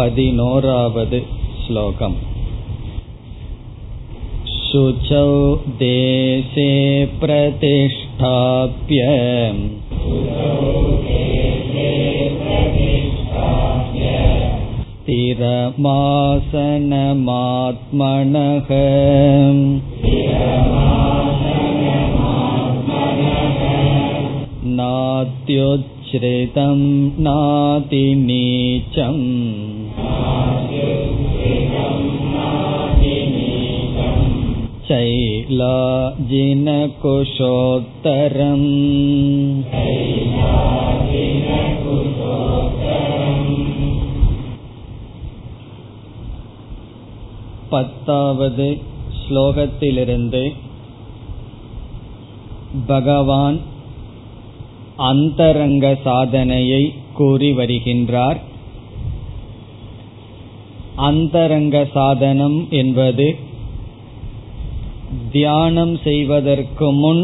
11வது ஸ்லோகம். சுசௌ தேசே பிரதிஷ்டாப்ய ஸ்திரமாசனமாத்மனஹ நாத்யுச்ரிதம் நாதி நீச்சம். சைலாஜினகுஷோத்தரம் பத்தாவது ஸ்லோகத்திலிருந்து பகவான் அந்தரங்க சாதனையை கூறி வருகின்றார். அந்தரங்க சாதனம் என்பது தியானம் செய்வதற்கு முன்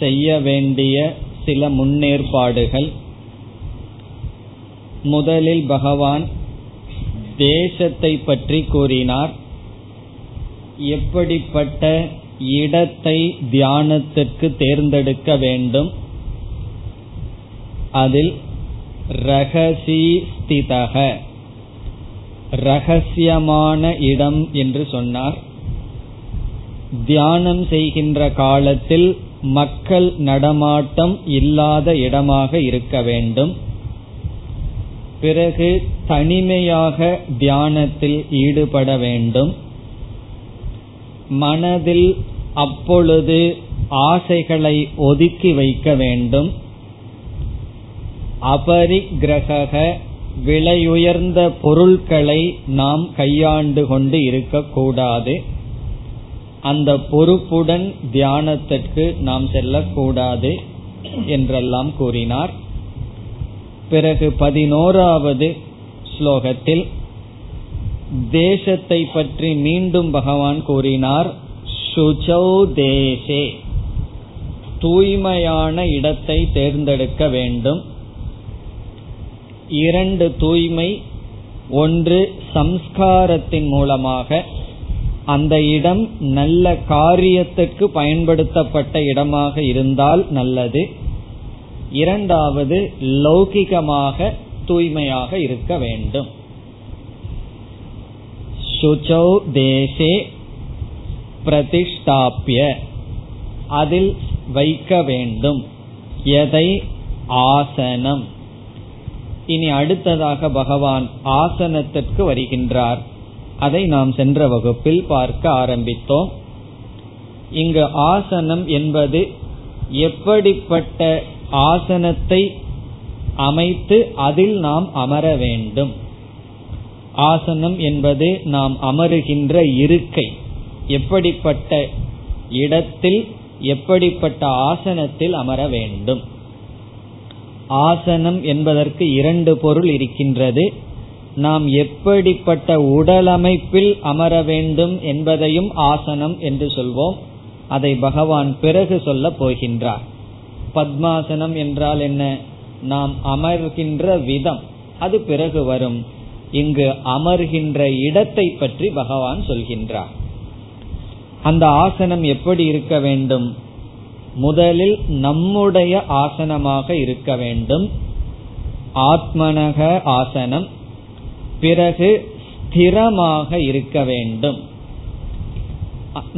செய்ய வேண்டிய சில முன்னேற்பாடுகள். முதலில் பகவான் தேசத்தை பற்றி கூறினார். எப்படிப்பட்ட இடத்தை தியானத்திற்கு தேர்ந்தெடுக்க வேண்டும், அதில் ரகசி ஸ்திதக ரகசியமான இடம் என்று சொன்னார். தியானம் செய்கின்ற காலத்தில் மக்கள் நடமாட்டம் இல்லாத இடமாக இருக்க வேண்டும். பிறகு தனிமையாக தியானத்தில் ஈடுபட வேண்டும். மனதில் அப்பொழுது ஆசைகளை ஒதுக்கி வைக்க வேண்டும். அபரிக்கிரக விலையுயர்ந்த பொருட்களை நாம் கையாண்டு கொண்டு இருக்கக்கூடாது. அந்த பொறுப்புடன் தியானத்திற்கு நாம் செல்லக்கூடாது என்றெல்லாம் கூறினார். பிறகு 11வது ஸ்லோகத்தில் தேசத்தை பற்றி மீண்டும் பகவான் கூறினார். சுசௌ தேசே, தூய்மையான இடத்தை தேர்ந்தெடுக்க வேண்டும். இரண்டு தூய்மை, ஒன்று சம்ஸ்காரத்தின் மூலமாக அந்த இடம் நல்ல காரியத்துக்கு பயன்படுத்தப்பட்ட இடமாக இருந்தால் நல்லது. இரண்டாவது லௌகிகமாக தூய்மையாக இருக்க வேண்டும். சுசௌ தேசே பிரதிஷ்டாப்ய, அதில் வைக்க வேண்டும். எதை? ஆசனம். இனி அடுத்ததாக பகவான் ஆசனத்திற்கு வருகின்றார். அதை நாம் சென்ற வகுப்பில் பார்க்க ஆரம்பித்தோம். இங்கு ஆசனம் என்பது எப்படிப்பட்ட ஆசனத்தை அமைத்து அதில் நாம் அமர வேண்டும். ஆசனம் என்பது நாம் அமருகின்ற இருக்கை. எப்படிப்பட்ட இடத்தில் எப்படிப்பட்ட ஆசனத்தில் அமர வேண்டும். ஆசனம் என்பதற்கு இரண்டு பொருள் இருக்கின்றது. நாம் எப்படிப்பட்ட உடலமைப்பில் அமர வேண்டும் என்பதையும் ஆசனம் என்று சொல்வோம். அதை பகவான் பிறகு சொல்ல போகின்றார். பத்மாசனம் என்றால் என்ன, நாம் அமர்கின்ற விதம், அது பிறகு வரும். இங்கு அமர்கின்ற இடத்தை பற்றி பகவான் சொல்கின்றார். அந்த ஆசனம் எப்படி இருக்க வேண்டும்? முதலில் நம்முடைய ஆசனமாக இருக்க வேண்டும், ஆத்மனக ஆசனம். பிறகு ஸ்திரமாக இருக்க வேண்டும்.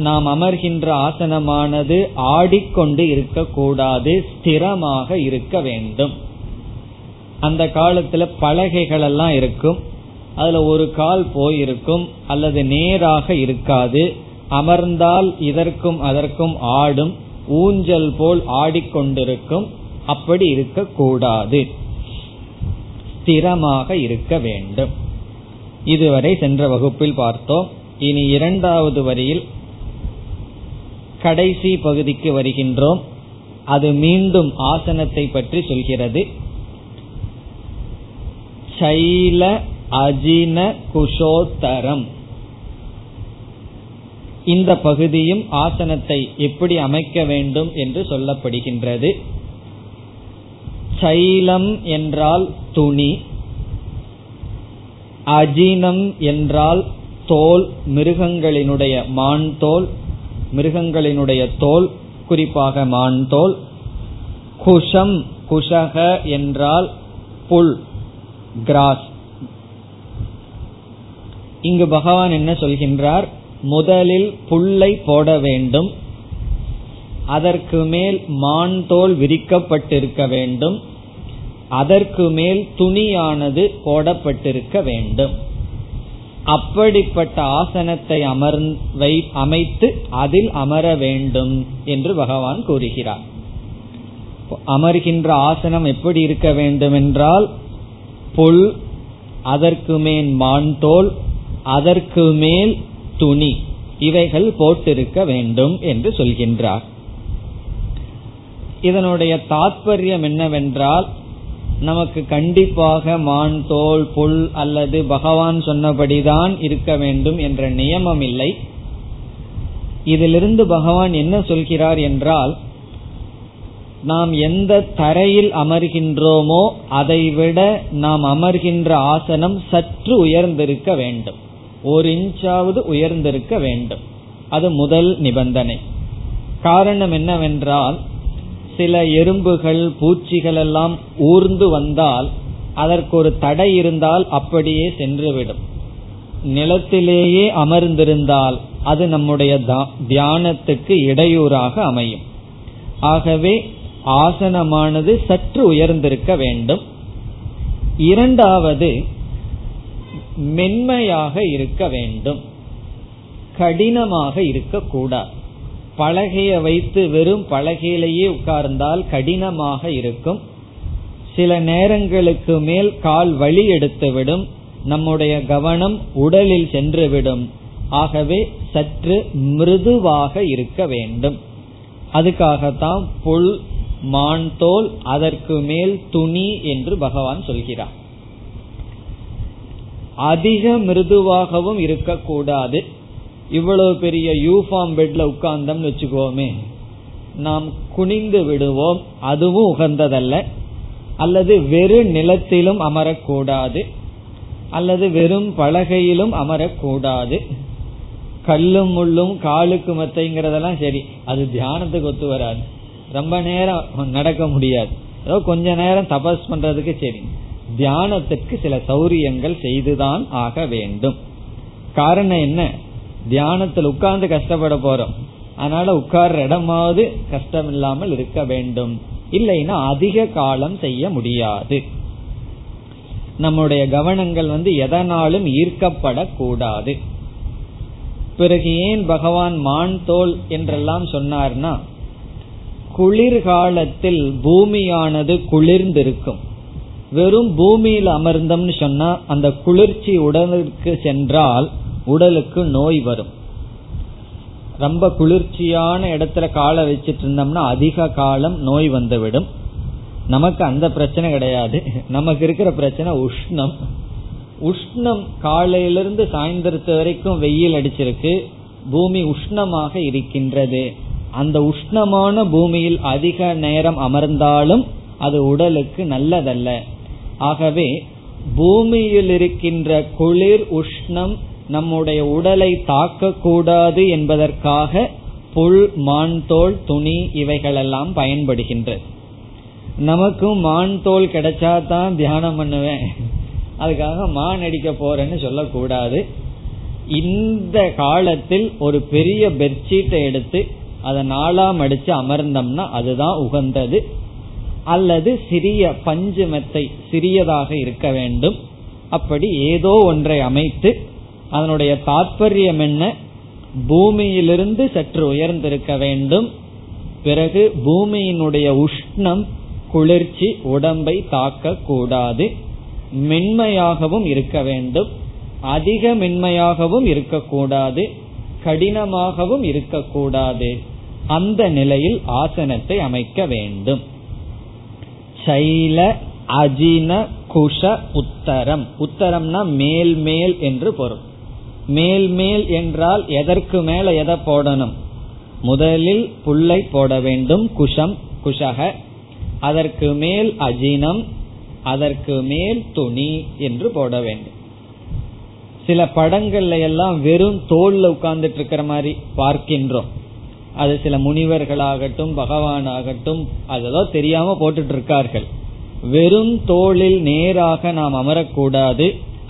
நாம் அமர்கின்ற ஆசனமானது ஆடிக்கொண்டு இருக்கக்கூடாது, ஸ்திரமாக இருக்க வேண்டும். அந்த காலத்துல பலகைகள் எல்லாம் இருக்கும், அதுல ஒரு கால் போயிருக்கும் அல்லது நேராக இருக்காது. அமர்ந்தால் இதற்கும் அதற்கும் ஆடும், ஊஞ்சல் போல் ஆடிக்கொண்டிருக்கும். அப்படி இருக்கக்கூடாது, ஸ்திரமாக இருக்க வேண்டும். இதுவரை சென்ற வகுப்பில் பார்த்தோம். இனி இரண்டாவது வரியில் கடைசி பகுதிக்கு வருகின்றோம். அது மீண்டும் ஆசனத்தை பற்றி சொல்கிறது. சைல அஜின குஷோத்தரம், இந்த பகுதியும் ஆசனத்தை எப்படி அமைக்க வேண்டும் என்று சொல்லப்படுகின்றது. சைலம் என்றால் துணி, அஜினம் என்றால் தோல், மிருகங்களினுடைய மான் தோல், மிருகங்களினுடைய தோல், குறிப்பாக மான் தோல். குஷம், குஷக என்றால் புல், கிராஸ். இங்கு பகவான் என்ன சொல்கின்றார்? முதலில் புல்லை போட வேண்டும், அதற்கு மேல் மான் தோல் விரிக்கப்பட்டிருக்க வேண்டும், அதற்கு மேல் துணியானது போடப்பட்டிருக்க வேண்டும். அப்படிப்பட்ட ஆசனத்தை அமைத்து அதில் அமர வேண்டும் என்று பகவான் கூறுகிறார். அமர்கின்ற ஆசனம் எப்படி இருக்க வேண்டும் என்றால் புல், அதற்கு மேல் மான் தோல், அதற்கு மேல் துணி, இவைகள் போட்டிருக்க வேண்டும் என்று சொல்கின்றார். இதனுடைய தாத்பர்யம் என்னவென்றால், நமக்கு கண்டிப்பாக மான் தோல், புல் அல்லது பகவான் சொன்னபடிதான் இருக்க வேண்டும் என்ற நியமம் இல்லை. இதிலிருந்து பகவான் என்ன சொல்கிறார் என்றால், நாம் எந்த தரையில் அமர்கின்றோமோ அதைவிட நாம் அமர்கின்ற ஆசனம் சற்று உயர்ந்திருக்க வேண்டும், ஒரு இன்ச்சாவது உயர்ந்திருக்க வேண்டும். அது முதல் நிபந்தனை. காரணம் என்னவென்றால், சில எறும்புகள், பூச்சிகள் எல்லாம் ஊர்ந்து வந்தால் அதற்கு ஒரு தடை இருந்தால் அப்படியே சென்றுவிடும். நிலத்திலேயே அமர்ந்திருந்தால் அது நம்முடைய தியானத்துக்கு இடையூறாக அமையும். ஆகவே ஆசனமானது சற்று உயர்ந்திருக்க வேண்டும். இரண்டாவது, மென்மையாக இருக்க வேண்டும், கடினமாக இருக்கக்கூடாது. பலகையை வைத்து வெறும் பலகையிலேயே உட்கார்ந்தால் கடினமாக இருக்கும். சில நேரங்களுக்கு மேல் கால் வலி எடுத்துவிடும், நம்முடைய கவனம் உடலில் சென்றுவிடும். ஆகவே சற்று மிருதுவாக இருக்க வேண்டும். அதுக்காகத்தான் புல், மான் தோல், அதற்கு மேல் துணி என்று பகவான் சொல்கிறார். அதிக மிருதுவாகவும் இருக்கக்கூடாது. இவ்வளவு பெரிய யூஃபார்ம் பெட்ல உட்கார்ந்தோம்னு வச்சுக்கோமே, நாம் குனிந்து விடுவோம், அதுவும் உகந்ததல்ல. அல்லது வெறு நிலத்திலும் அமரக்கூடாது, அல்லது வெறும் பலகையிலும் அமரக்கூடாது. கல்லும் முள்ளும் காலுக்கு மத்தைங்கிறதெல்லாம் சரி, அது தியானத்துக்கு ஒத்து வராது. ரொம்ப நேரம் நடக்க முடியாது, ஏதோ கொஞ்ச நேரம் தபஸ் பண்றதுக்கு சரி. தியானத்துக்கு சில சௌரியங்கள் செய்துதான் ஆக வேண்டும். காரணம் என்ன? தியானத்தில் உட்கார்ந்து கஷ்டப்பட போறோம், அதனால உட்கார்ற இடமாவது கஷ்டம் இல்லாமல் இருக்க வேண்டும். இல்லைன்னா அதிக காலம் செய்ய முடியாது. நம்முடைய கவனங்கள் எதனாலும் ஈர்க்கப்படக்கூடாது. பிறகு ஏன் பகவான் மான் தோல் என்றெல்லாம் சொன்னார்னா, குளிர்காலத்தில் பூமியானது குளிர்ந்திருக்கும். வெறும் பூமியில் அமர்ந்தம்னு சொன்னா அந்த குளிர்ச்சி உடலுக்கு சென்றால் உடலுக்கு நோய் வரும். ரொம்ப குளிர்ச்சியான இடத்துல காலை வச்சிட்டு இருந்தோம்னா அதிக காலம் நோய் வந்துவிடும். நமக்கு அந்த பிரச்சனை கிடையாது. நமக்கு இருக்கிற பிரச்சனை உஷ்ணம். உஷ்ணம் காலையிலிருந்து சாயந்தரத்து வரைக்கும் வெயில் அடிச்சிருக்கு, பூமி உஷ்ணமாக இருக்கின்றது. அந்த உஷ்ணமான பூமியில் அதிக நேரம் அமர்ந்தாலும் அது உடலுக்கு நல்லதல்ல. ஆகவே பூமியில் இருக்கின்ற குளிர், உஷ்ணம் நம்முடைய உடலை தாக்க கூடாது என்பதற்காக புல், மான் தோல், துணி இவைகளெல்லாம் பயன்படுகின்றது. நமக்கும் மான் தோல் கிடைச்சாதான் தியானம் பண்ணுவேன், அதுக்காக மான் அடிக்க போறேன்னு சொல்லக்கூடாது. இந்த காலத்தில் ஒரு பெரிய பெட்ஷீட்டை எடுத்து அதை நாலாம் அடிச்சு அமர்ந்தம்னா அதுதான் உகந்தது. அல்லது சிறிய பஞ்சு மெத்தை, சிறியதாக இருக்க வேண்டும். அப்படி ஏதோ ஒன்றை அமைத்து, அதனுடைய தாற்பயம் என்ன? பூமியிலிருந்து சற்று உயர்ந்திருக்க வேண்டும். பிறகு பூமியினுடைய உஷ்ணம், குளிர்ச்சி உடம்பை தாக்க கூடாது. மென்மையாகவும் இருக்க வேண்டும், அதிக மென்மையாகவும் இருக்கக்கூடாது, கடினமாகவும் இருக்கக்கூடாது. அந்த நிலையில் ஆசனத்தை அமைக்க வேண்டும். சைல அஜின குஷ உத்தரம். உத்தரம்னா மேல் மேல் என்று பொருள். மேல் மேல் என்றால் எதற்கு மேல எதை போடணும்? முதலில் புல்லை போட வேண்டும், குஷம், குஷக, அதற்கு மேல் அஜினம், அதற்கு மேல் துணி என்று போட வேண்டும். சில படங்கள்ல எல்லாம் வெறும் தோல்ல உட்கார்ந்துட்டு இருக்கிற மாதிரி பார்க்கின்றோம். அது சில முனிவர்களாகட்டும் பகவான் ஆகட்டும் அதெல்லாம் தெரியாம போட்டுட்டு இருக்கார்கள். வெறும் தோளில் நேராக நாம் அமரக்கூடாது,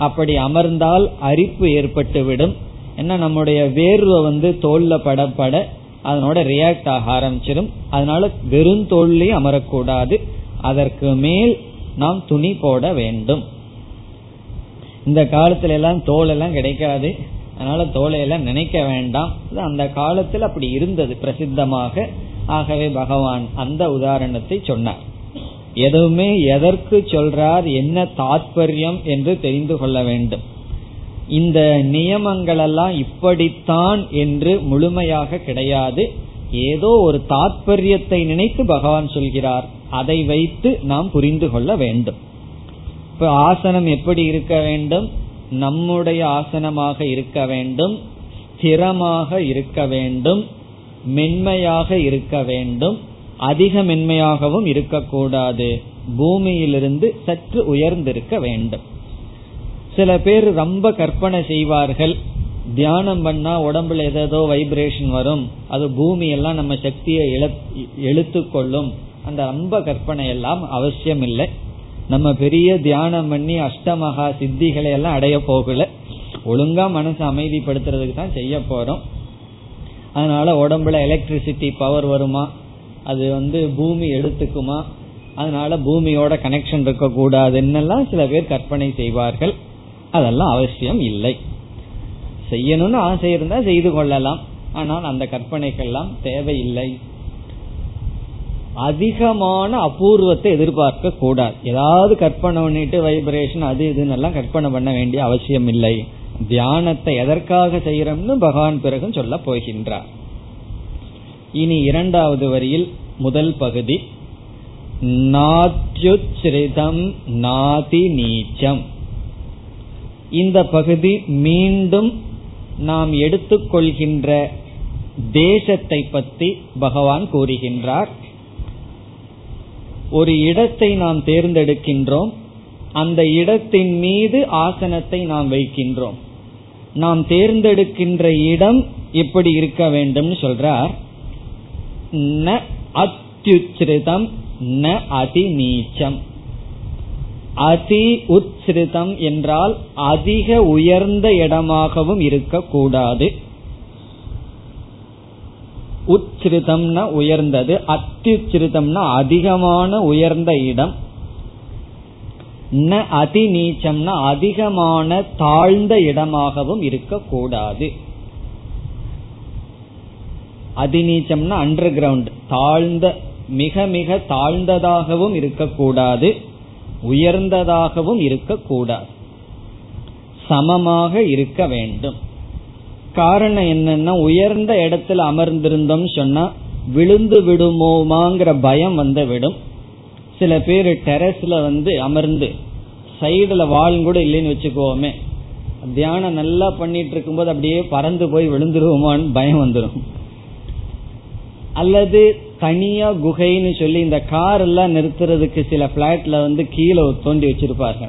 அப்படி அமர்ந்தால் அரிப்பு ஏற்பட்டுவிடும். ஏன்னா நம்முடைய வேர்வை வந்து தோல்ல படப்பட அதனோட ரியாக்ட் ஆக ஆரம்பிச்சிடும். அதனால வெறும் தோல்லையும் அமரக்கூடாது, அதற்கு மேல் நாம் துணி போட வேண்டும். இந்த காலத்துல எல்லாம் தோலெல்லாம் கிடைக்காது, அதனால தோலையெல்லாம் நினைக்க வேண்டாம். அந்த காலத்தில் அப்படி இருந்தது பிரசித்தமாக. ஆகவே பகவான் அந்த உதாரணத்தை சொன்னார். எதுவுமே எதற்கு சொல்றார், என்ன தாத்பர்யம் என்று தெரிந்து கொள்ள வேண்டும். இந்த நியமங்கள் எல்லாம் இப்படித்தான் என்று முழுமையாக கிடையாது. ஏதோ ஒரு தாத்பர்யத்தை நினைத்து பகவான் சொல்கிறார், அதை வைத்து நாம் புரிந்து கொள்ள வேண்டும். இப்ப ஆசனம் எப்படி இருக்க வேண்டும், நம்முடைய ஆசனமாக இருக்க வேண்டும், ஸ்திரமாக இருக்க வேண்டும், மென்மையாக இருக்க வேண்டும், அதிக மென்மையாகவும் இருக்கக்கூடாது, பூமியிலிருந்து சற்று உயர்ந்திருக்க வேண்டும். சில பேர் ரொம்ப கற்பனை செய்வார்கள், தியானம் பண்ணா உடம்புல ஏதோ வைப்ரேஷன் வரும், அது பூமியெல்லாம் நம்ம சக்தியை இழுத்து கொள்ளும். அந்த ரொம்ப கற்பனை எல்லாம் அவசியம் இல்லை. நம்ம பெரிய தியானம் பண்ணி அஷ்டமகா சித்திகளை எல்லாம் அடைய போகல, ஒழுங்கா மனசு அமைதிப்படுத்துறதுக்கு தான் செய்ய போறோம். அதனால உடம்புல எலக்ட்ரிசிட்டி பவர் வருமா, அது வந்து பூமி எடுத்துக்குமா, அதனால பூமியோட கனெக்ஷன் இருக்க கூடாதுன்னெல்லாம் சில பேர் கற்பனை செய்வார்கள். அதெல்லாம் அவசியம் இல்லை. செய்யணும்னு ஆசை இருந்தா செய்து கொள்ளலாம், ஆனால் அந்த கற்பனைக்கெல்லாம் தேவையில்லை. அதிகமான அபூர்வத்தை எதிர்பார்க்க கூடாது. ஏதாவது கற்பனை பண்ணிட்டு வைப்ரேஷன் அது இதுன்னெல்லாம் கற்பனை பண்ண வேண்டிய அவசியம் இல்லை. தியானத்தை எதற்காக செய்யறோம்னு பகவான் பிறகு சொல்ல போகின்றார். இனி இரண்டாவது வரியில் முதல் பகுதி, நாத்யுச்ரிதம் நாதி நீச்சம். இந்த பகுதி மீண்டும் நாம் எடுத்துக்கொள்கின்ற தேசத்தை பற்றி பகவான் கூறுகின்றார். ஒரு இடத்தை நாம் தேர்ந்தெடுக்கின்றோம், அந்த இடத்தின் மீது ஆசனத்தை நாம் வைக்கின்றோம். நாம் தேர்ந்தெடுக்கின்ற இடம் எப்படி இருக்க வேண்டும்னு சொல்றார். ந அத்யுச்ரிதம் ந அதி நீச்சம். அதி உச்ரிதம் என்றால் அதிக உயர்ந்த இடமாகவும் இருக்கக்கூடாது. உச்சிரிதம்னா உயர்ந்தது, அத்தியுச்சிரிதம்னா அதிகமான உயர்ந்த இடம், ந அதி நீச்சம்னா அதிகமான தாழ்ந்த இடமாகவும் இருக்கக்கூடாது. அதி நீச்சம்னா அண்டர் கிரவுண்ட், தாழ்ந்த மிக மிக தாழ்ந்ததாகவும் இருக்கக்கூடாது, உயர்ந்ததாகவும் இருக்கக்கூடாது, சமமாக இருக்க வேண்டும். காரணம் என்னன்னா, உயர்ந்த இடத்துல அமர்ந்திருந்தோம் சொன்னா விழுந்து விடுமோமாங்கிற பயம் வந்து விடும். சில பேர் டெரஸ்ல வந்து அமர்ந்து சைடுல வால் கூட இல்லைன்னு வச்சுக்கோமே, தியானம் நல்லா பண்ணிட்டு இருக்கும்போது அப்படியே பறந்து போய் விழுந்துருவோமான்னு பயம் வந்துடும். அல்லது தனியா குகைன்னு சொல்லி இந்த கார் எல்லாம் நிறுத்துறதுக்கு சில பிளாட்ல வந்து கீழே தோண்டி வச்சிருப்பாங்க,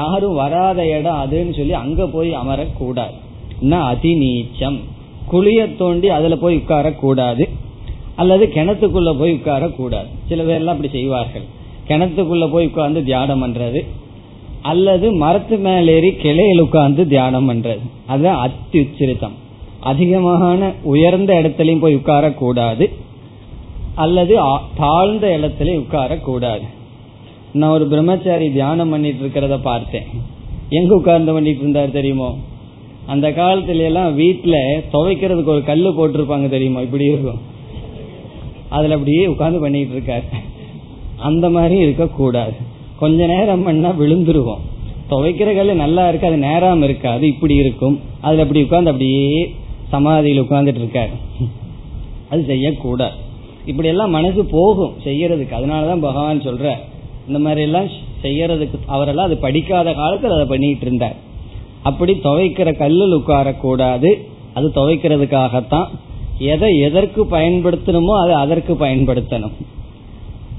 யாரும் வராத இடம் அதுன்னு சொல்லி அங்க போய் அமரக்கூடாது. அதி நீச்சம், குளிய தோண்டி அதுல போய் உட்கார கூடாது, அல்லது கிணத்துக்குள்ள போய் உட்கார கூடாது. சில பேர் எல்லாம் அப்படி செய்வார்கள், கிணத்துக்குள்ள போய் உட்கார்ந்து தியானம் பண்றது, அல்லது மரத்து மேலேறி கிளையில உட்கார்ந்து தியானம் பண்றது, அதுதான் அத்தியுச்சிரிதம். அதிகமான உயர்ந்த இடத்துலயும் போய் உட்கார கூடாது, அல்லது தாழ்ந்த இடத்துலயும் உட்கார கூடாது. நான் ஒரு பிரம்மச்சாரி தியானம் பண்ணிட்டு இருக்கிறத பார்த்தேன். எங்க உட்கார்ந்து பண்ணிட்டு இருந்தார் தெரியுமோ? அந்த காலத்துல எல்லாம் வீட்டுல துவைக்கிறதுக்கு ஒரு கல்லு போட்டிருப்பாங்க தெரியுமா, இப்படி இருக்கும், அதுல அப்படியே உட்கார்ந்து பண்ணிட்டு இருக்காரு. அந்த மாதிரி இருக்க கூடாது. கொஞ்ச நேரம் பண்ணா விழுந்துருவோம். துவைக்கிற கல்லு நல்லா இருக்கு, அது நேராம இருக்காது, இப்படி இருக்கும், அதுல அப்படி உட்கார்ந்து அப்படியே சமாதியில உட்கார்ந்துட்டு இருக்காரு. அது செய்யக்கூடாது. இப்படி எல்லாம் மனசு போகும் செய்யறதுக்கு. அதனாலதான் பகவான் சொல்ற இந்த மாதிரி எல்லாம் செய்யறதுக்கு அவரெல்லாம் அது படிக்காத காலத்துல அதை பண்ணிட்டு இருந்தார். அப்படி துவைக்கிற கல்லில் உட்காரக்கூடாது, அது துவைக்கிறதுக்காகத்தான். எதை எதற்கு பயன்படுத்தணுமோ அதை அதற்கு பயன்படுத்தணும்.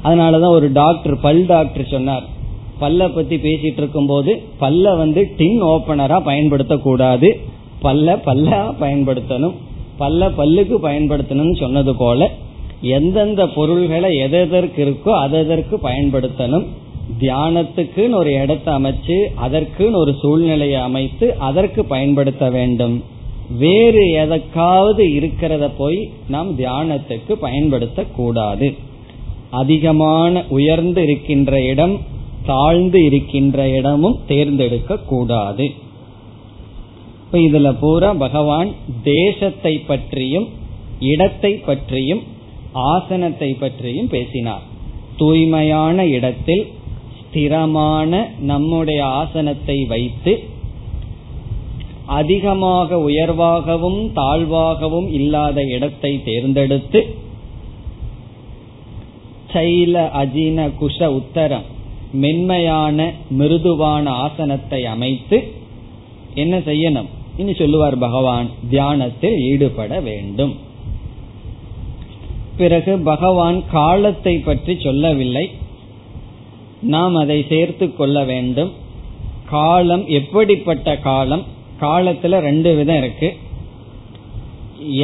அதனாலதான் ஒரு டாக்டர், பல் டாக்டர் சொன்னார், பல்ல பத்தி பேசிட்டு இருக்கும் போது பல்ல டின் ஓபனரா பயன்படுத்தக்கூடாது, பல்ல பல்லா பயன்படுத்தணும், பல்ல பல்லுக்கு பயன்படுத்தணும்னு சொன்னது போல எந்தெந்த பொருள்களை எதற்கு இருக்கோ அதற்கு பயன்படுத்தணும். தியானத்துக்குன்னு ஒரு இடத்தை அமைச்சு அதற்குன்னு ஒரு சூழ்நிலையை அமைத்து அதற்கு பயன்படுத்த வேண்டும். வேறு எதற்காவது இருக்கிறத போய் நாம் தியானத்துக்கு பயன்படுத்த கூடாது. அதிகமான உயர்ந்து இருக்கின்ற இடம் தாழ்ந்து இருக்கின்ற இடமும் தேர்ந்தெடுக்க கூடாது. இதுல பூரா பகவான் தேசத்தை பற்றியும் இடத்தை பற்றியும் ஆசனத்தை பற்றியும் பேசினார். தூய்மையான இடத்தில் ஸ்திரமான நம்முடைய ஆசனத்தை வைத்து அதிகமாக உயர்வாகவும் தாழ்வாகவும் இல்லாத இடத்தை தேர்ந்தெடுத்து சைல அஜீன குஷ உத்தரம் மென்மையான மிருதுவான ஆசனத்தை அமைத்து என்ன செய்யணும் இனி சொல்லுவார் பகவான், தியானத்தில் ஈடுபட வேண்டும். பிறகு பகவான் காலத்தை பற்றி சொல்லவில்லை, நாம் அதை சேர்த்து கொள்ள வேண்டும். காலம் எப்படிப்பட்ட காலம்? காலத்துல ரெண்டு விதம் இருக்கு.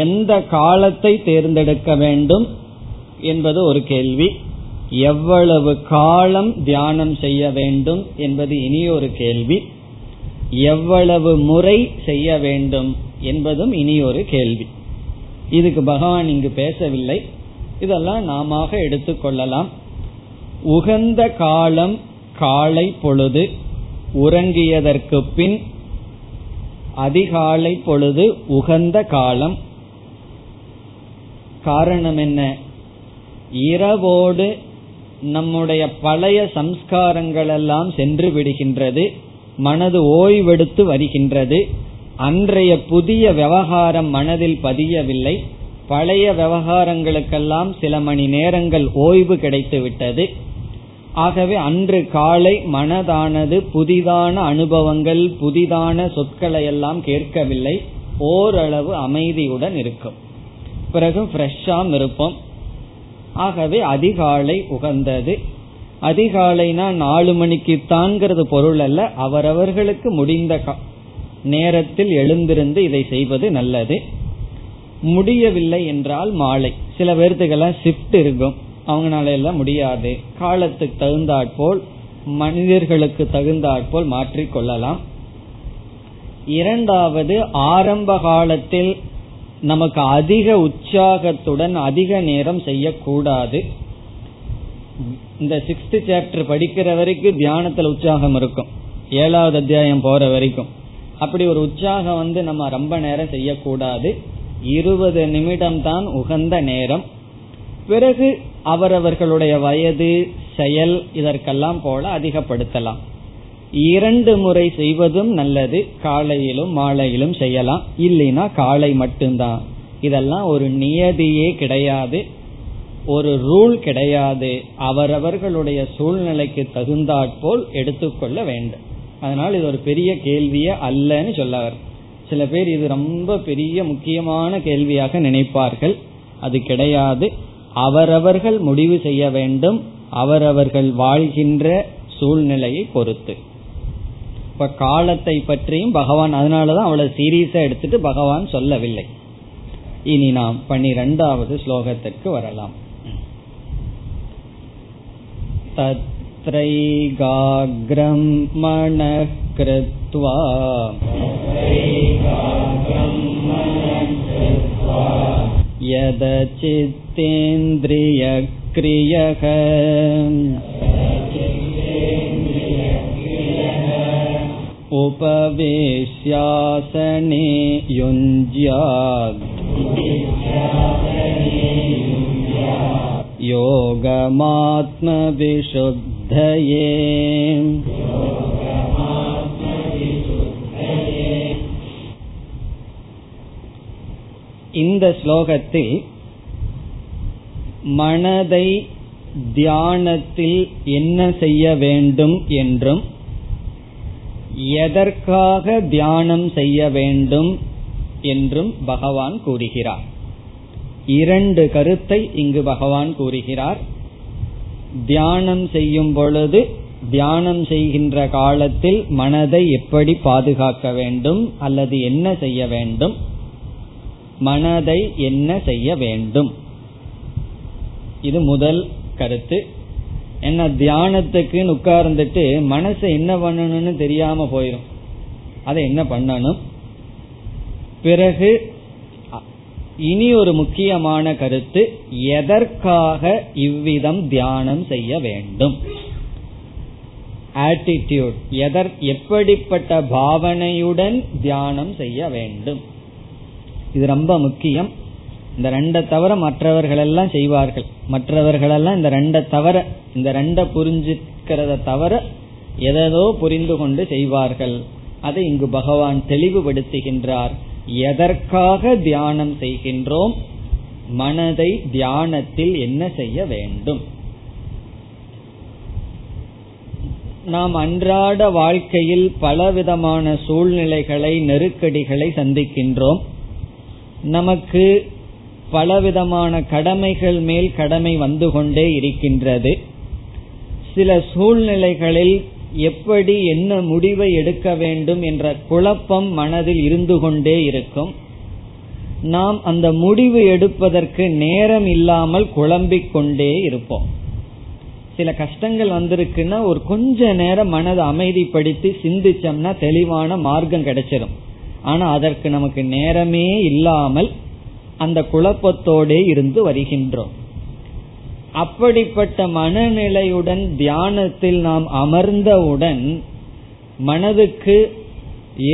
எந்த காலத்தை தேர்ந்தெடுக்க வேண்டும் என்பது ஒரு கேள்வி, எவ்வளவு காலம் தியானம் செய்ய வேண்டும் என்பது இனி ஒரு கேள்வி, எவ்வளவு முறை செய்ய வேண்டும் என்பதும் இனி ஒரு கேள்வி. இதுக்கு பகவான் இங்கு பேசவில்லை, இதெல்லாம் நாம எடுத்துக்கொள்ளலாம். உகந்த காலம் காலை பொழுது, உறங்கியதற்கு பின் அதிகாலை பொழுது உகந்த காலம். காரணம் என்ன? இரவோடு நம்முடைய பழைய சம்ஸ்காரங்கள் எல்லாம் சென்று விடுகின்றது, மனது ஓய்வெடுத்து வருகின்றது. அன்றைய புதிய விவகாரம் மனதில் பதியவில்லை, பழைய விவகாரங்களுக்கெல்லாம் சில மணி நேரங்கள் ஓய்வு கிடைத்து விட்டது. ஆகவே அன்று காலை மனதானது புதிதான அனுபவங்கள் புதிதான சொற்களை எல்லாம் கேட்கவில்லை, ஓரளவு அமைதியுடன் இருக்கும். பிறகு ஃப்ரெஷ்ஷாம் இருப்போம். ஆகவே அதிகாலை உகந்தது. அதிகாலைனா 4 மணிக்குத்தான்கிறது பொருள் அல்ல, அவரவர்களுக்கு முடிந்த நேரத்தில் எழுந்திருந்து இதை செய்வது நல்லது. முடியவில்லை என்றால் மாலை. சில பேர்த்துக்கெல்லாம் ஷிஃப்ட் இருக்கும், அவங்களால எல்லாம் முடியாது. காலத்துக்கு தகுந்தாற்போல் மனிதர்களுக்கு தகுந்தாற்போல் மாற்றிக்கொள்ளலாம். இரண்டாவது, ஆரம்ப காலத்தில் நமக்கு அதிக உற்சாகத்துடன் அதிக நேரம் செய்யக்கூடாது. இந்த 6th சாப்டர் படிக்கிற வரைக்கும் தியானத்துல உற்சாகம் இருக்கும், 7வது அத்தியாயம் போற வரைக்கும். அப்படி ஒரு உற்சாகம் நம்ம ரொம்ப நேரம் செய்யக்கூடாது. 20 நிமிடம் தான் உகந்த நேரம். பிறகு அவரவர்களுடைய வயது செயல் இதற்கெல்லாம் போல அதிகப்படுத்தலாம். 2 முறை செய்வதும் நல்லது, காலையிலும் மாலையிலும் செய்யலாம். இல்லைன்னா காலை மட்டும்தான். இதெல்லாம் ஒரு நியதியே கிடையாது, ஒரு ரூல் கிடையாது. அவரவர்களுடைய சூழ்நிலைக்கு தகுந்தாற்போல் எடுத்துக்கொள்ள வேண்டும். அதனால் இது ஒரு பெரிய கேள்வியே அல்லன்னு சொல்லவர். சில பேர் இது ரொம்ப பெரிய முக்கியமான கேள்வியாக நினைப்பார்கள், அது கிடையாது. அவரவர்கள் முடிவு செய்ய வேண்டும், அவரவர்கள் வாழ்கின்ற சூழ்நிலையை பொறுத்து. இப்ப காலத்தை பற்றியும் பகவான் அதனாலதான் அவ்வளவு சீரியஸா எடுத்துட்டு பகவான் சொல்லவில்லை. இனி நாம் 12வது ஸ்லோகத்திற்கு வரலாம். தத்ரைகாக்ரம் மனஹ கிருத்வா யதசித்தேந்திரியக்ரியக உபவேஷ்யாசனே யுஞ்யாத் யோகமாத்மவிசுத்தயே. இந்த ஸ்லோகத்தில் மனதை தியானத்தில் என்ன செய்ய வேண்டும் என்றும் எதற்காக தியானம் செய்ய வேண்டும் என்றும் பகவான் கூறுகிறார். 2 கருத்தை இங்கு பகவான் கூறுகிறார். தியானம் செய்யும் பொழுது தியானம் செய்கின்ற காலத்தில் மனதை எப்படி பாதுகாக்க வேண்டும் அல்லது என்ன செய்ய வேண்டும், மனதை என்ன செய்ய வேண்டும், இது முதல் கருத்து. என்ன தியானத்துக்கு உட்கார்ந்துட்டு மனசை என்ன பண்ணணும்னு தெரியாம போயிடும், அதை என்ன பண்ணணும். பிறகு இனி ஒரு முக்கியமான கருத்து, எதற்காக இவ்விதம் தியானம் செய்ய வேண்டும், ஆட்டிடியூட், எப்படிப்பட்ட பாவனையுடன் தியானம் செய்ய வேண்டும், இது ரொம்ப முக்கியம். இந்த ரெண்டை தவிர மற்றவர்களெல்லாம் செய்வார்கள், மற்றவர்களெல்லாம் இந்த ரெண்டை தவிர, இந்த ரெண்டை புரிஞ்சுக்கிறத தவிர எதோ புரிந்து கொண்டு செய்வார்கள். அதை இங்கு பகவான் தெளிவுபடுத்துகின்றார். எதற்காக தியானம் செய்கின்றோம், மனதை தியானத்தில் என்ன செய்ய வேண்டும். நாம் அன்றாட வாழ்க்கையில் பலவிதமான சூழ்நிலைகளை, நெருக்கடிகளை சந்திக்கின்றோம். நமக்கு பலவிதமான கடமைகள் மேல் கடமை வந்து கொண்டே இருக்கின்றது. சில சூழ்நிலைகளில் எப்படி என்ன முடிவை எடுக்க வேண்டும் என்ற குழப்பம் மனதில் இருந்து கொண்டே இருக்கும். நாம் அந்த முடிவு எடுப்பதற்கு நேரம் இல்லாமல் குழம்பிக் கொண்டே இருப்போம். சில கஷ்டங்கள் வந்திருக்குன்னா ஒரு கொஞ்ச நேரம் மனதை அமைதிப்படுத்தி சிந்திச்சோம்னா தெளிவான மார்க்கம் கிடைச்சிடும். ஆனா அதற்கு நமக்கு நேரமே இல்லாமல் அந்த குழப்பத்தோடே இருந்து வருகின்றோம். அப்படிப்பட்ட மனநிலையுடன் தியானத்தில் நாம் அமர்ந்தவுடன் மனதுக்கு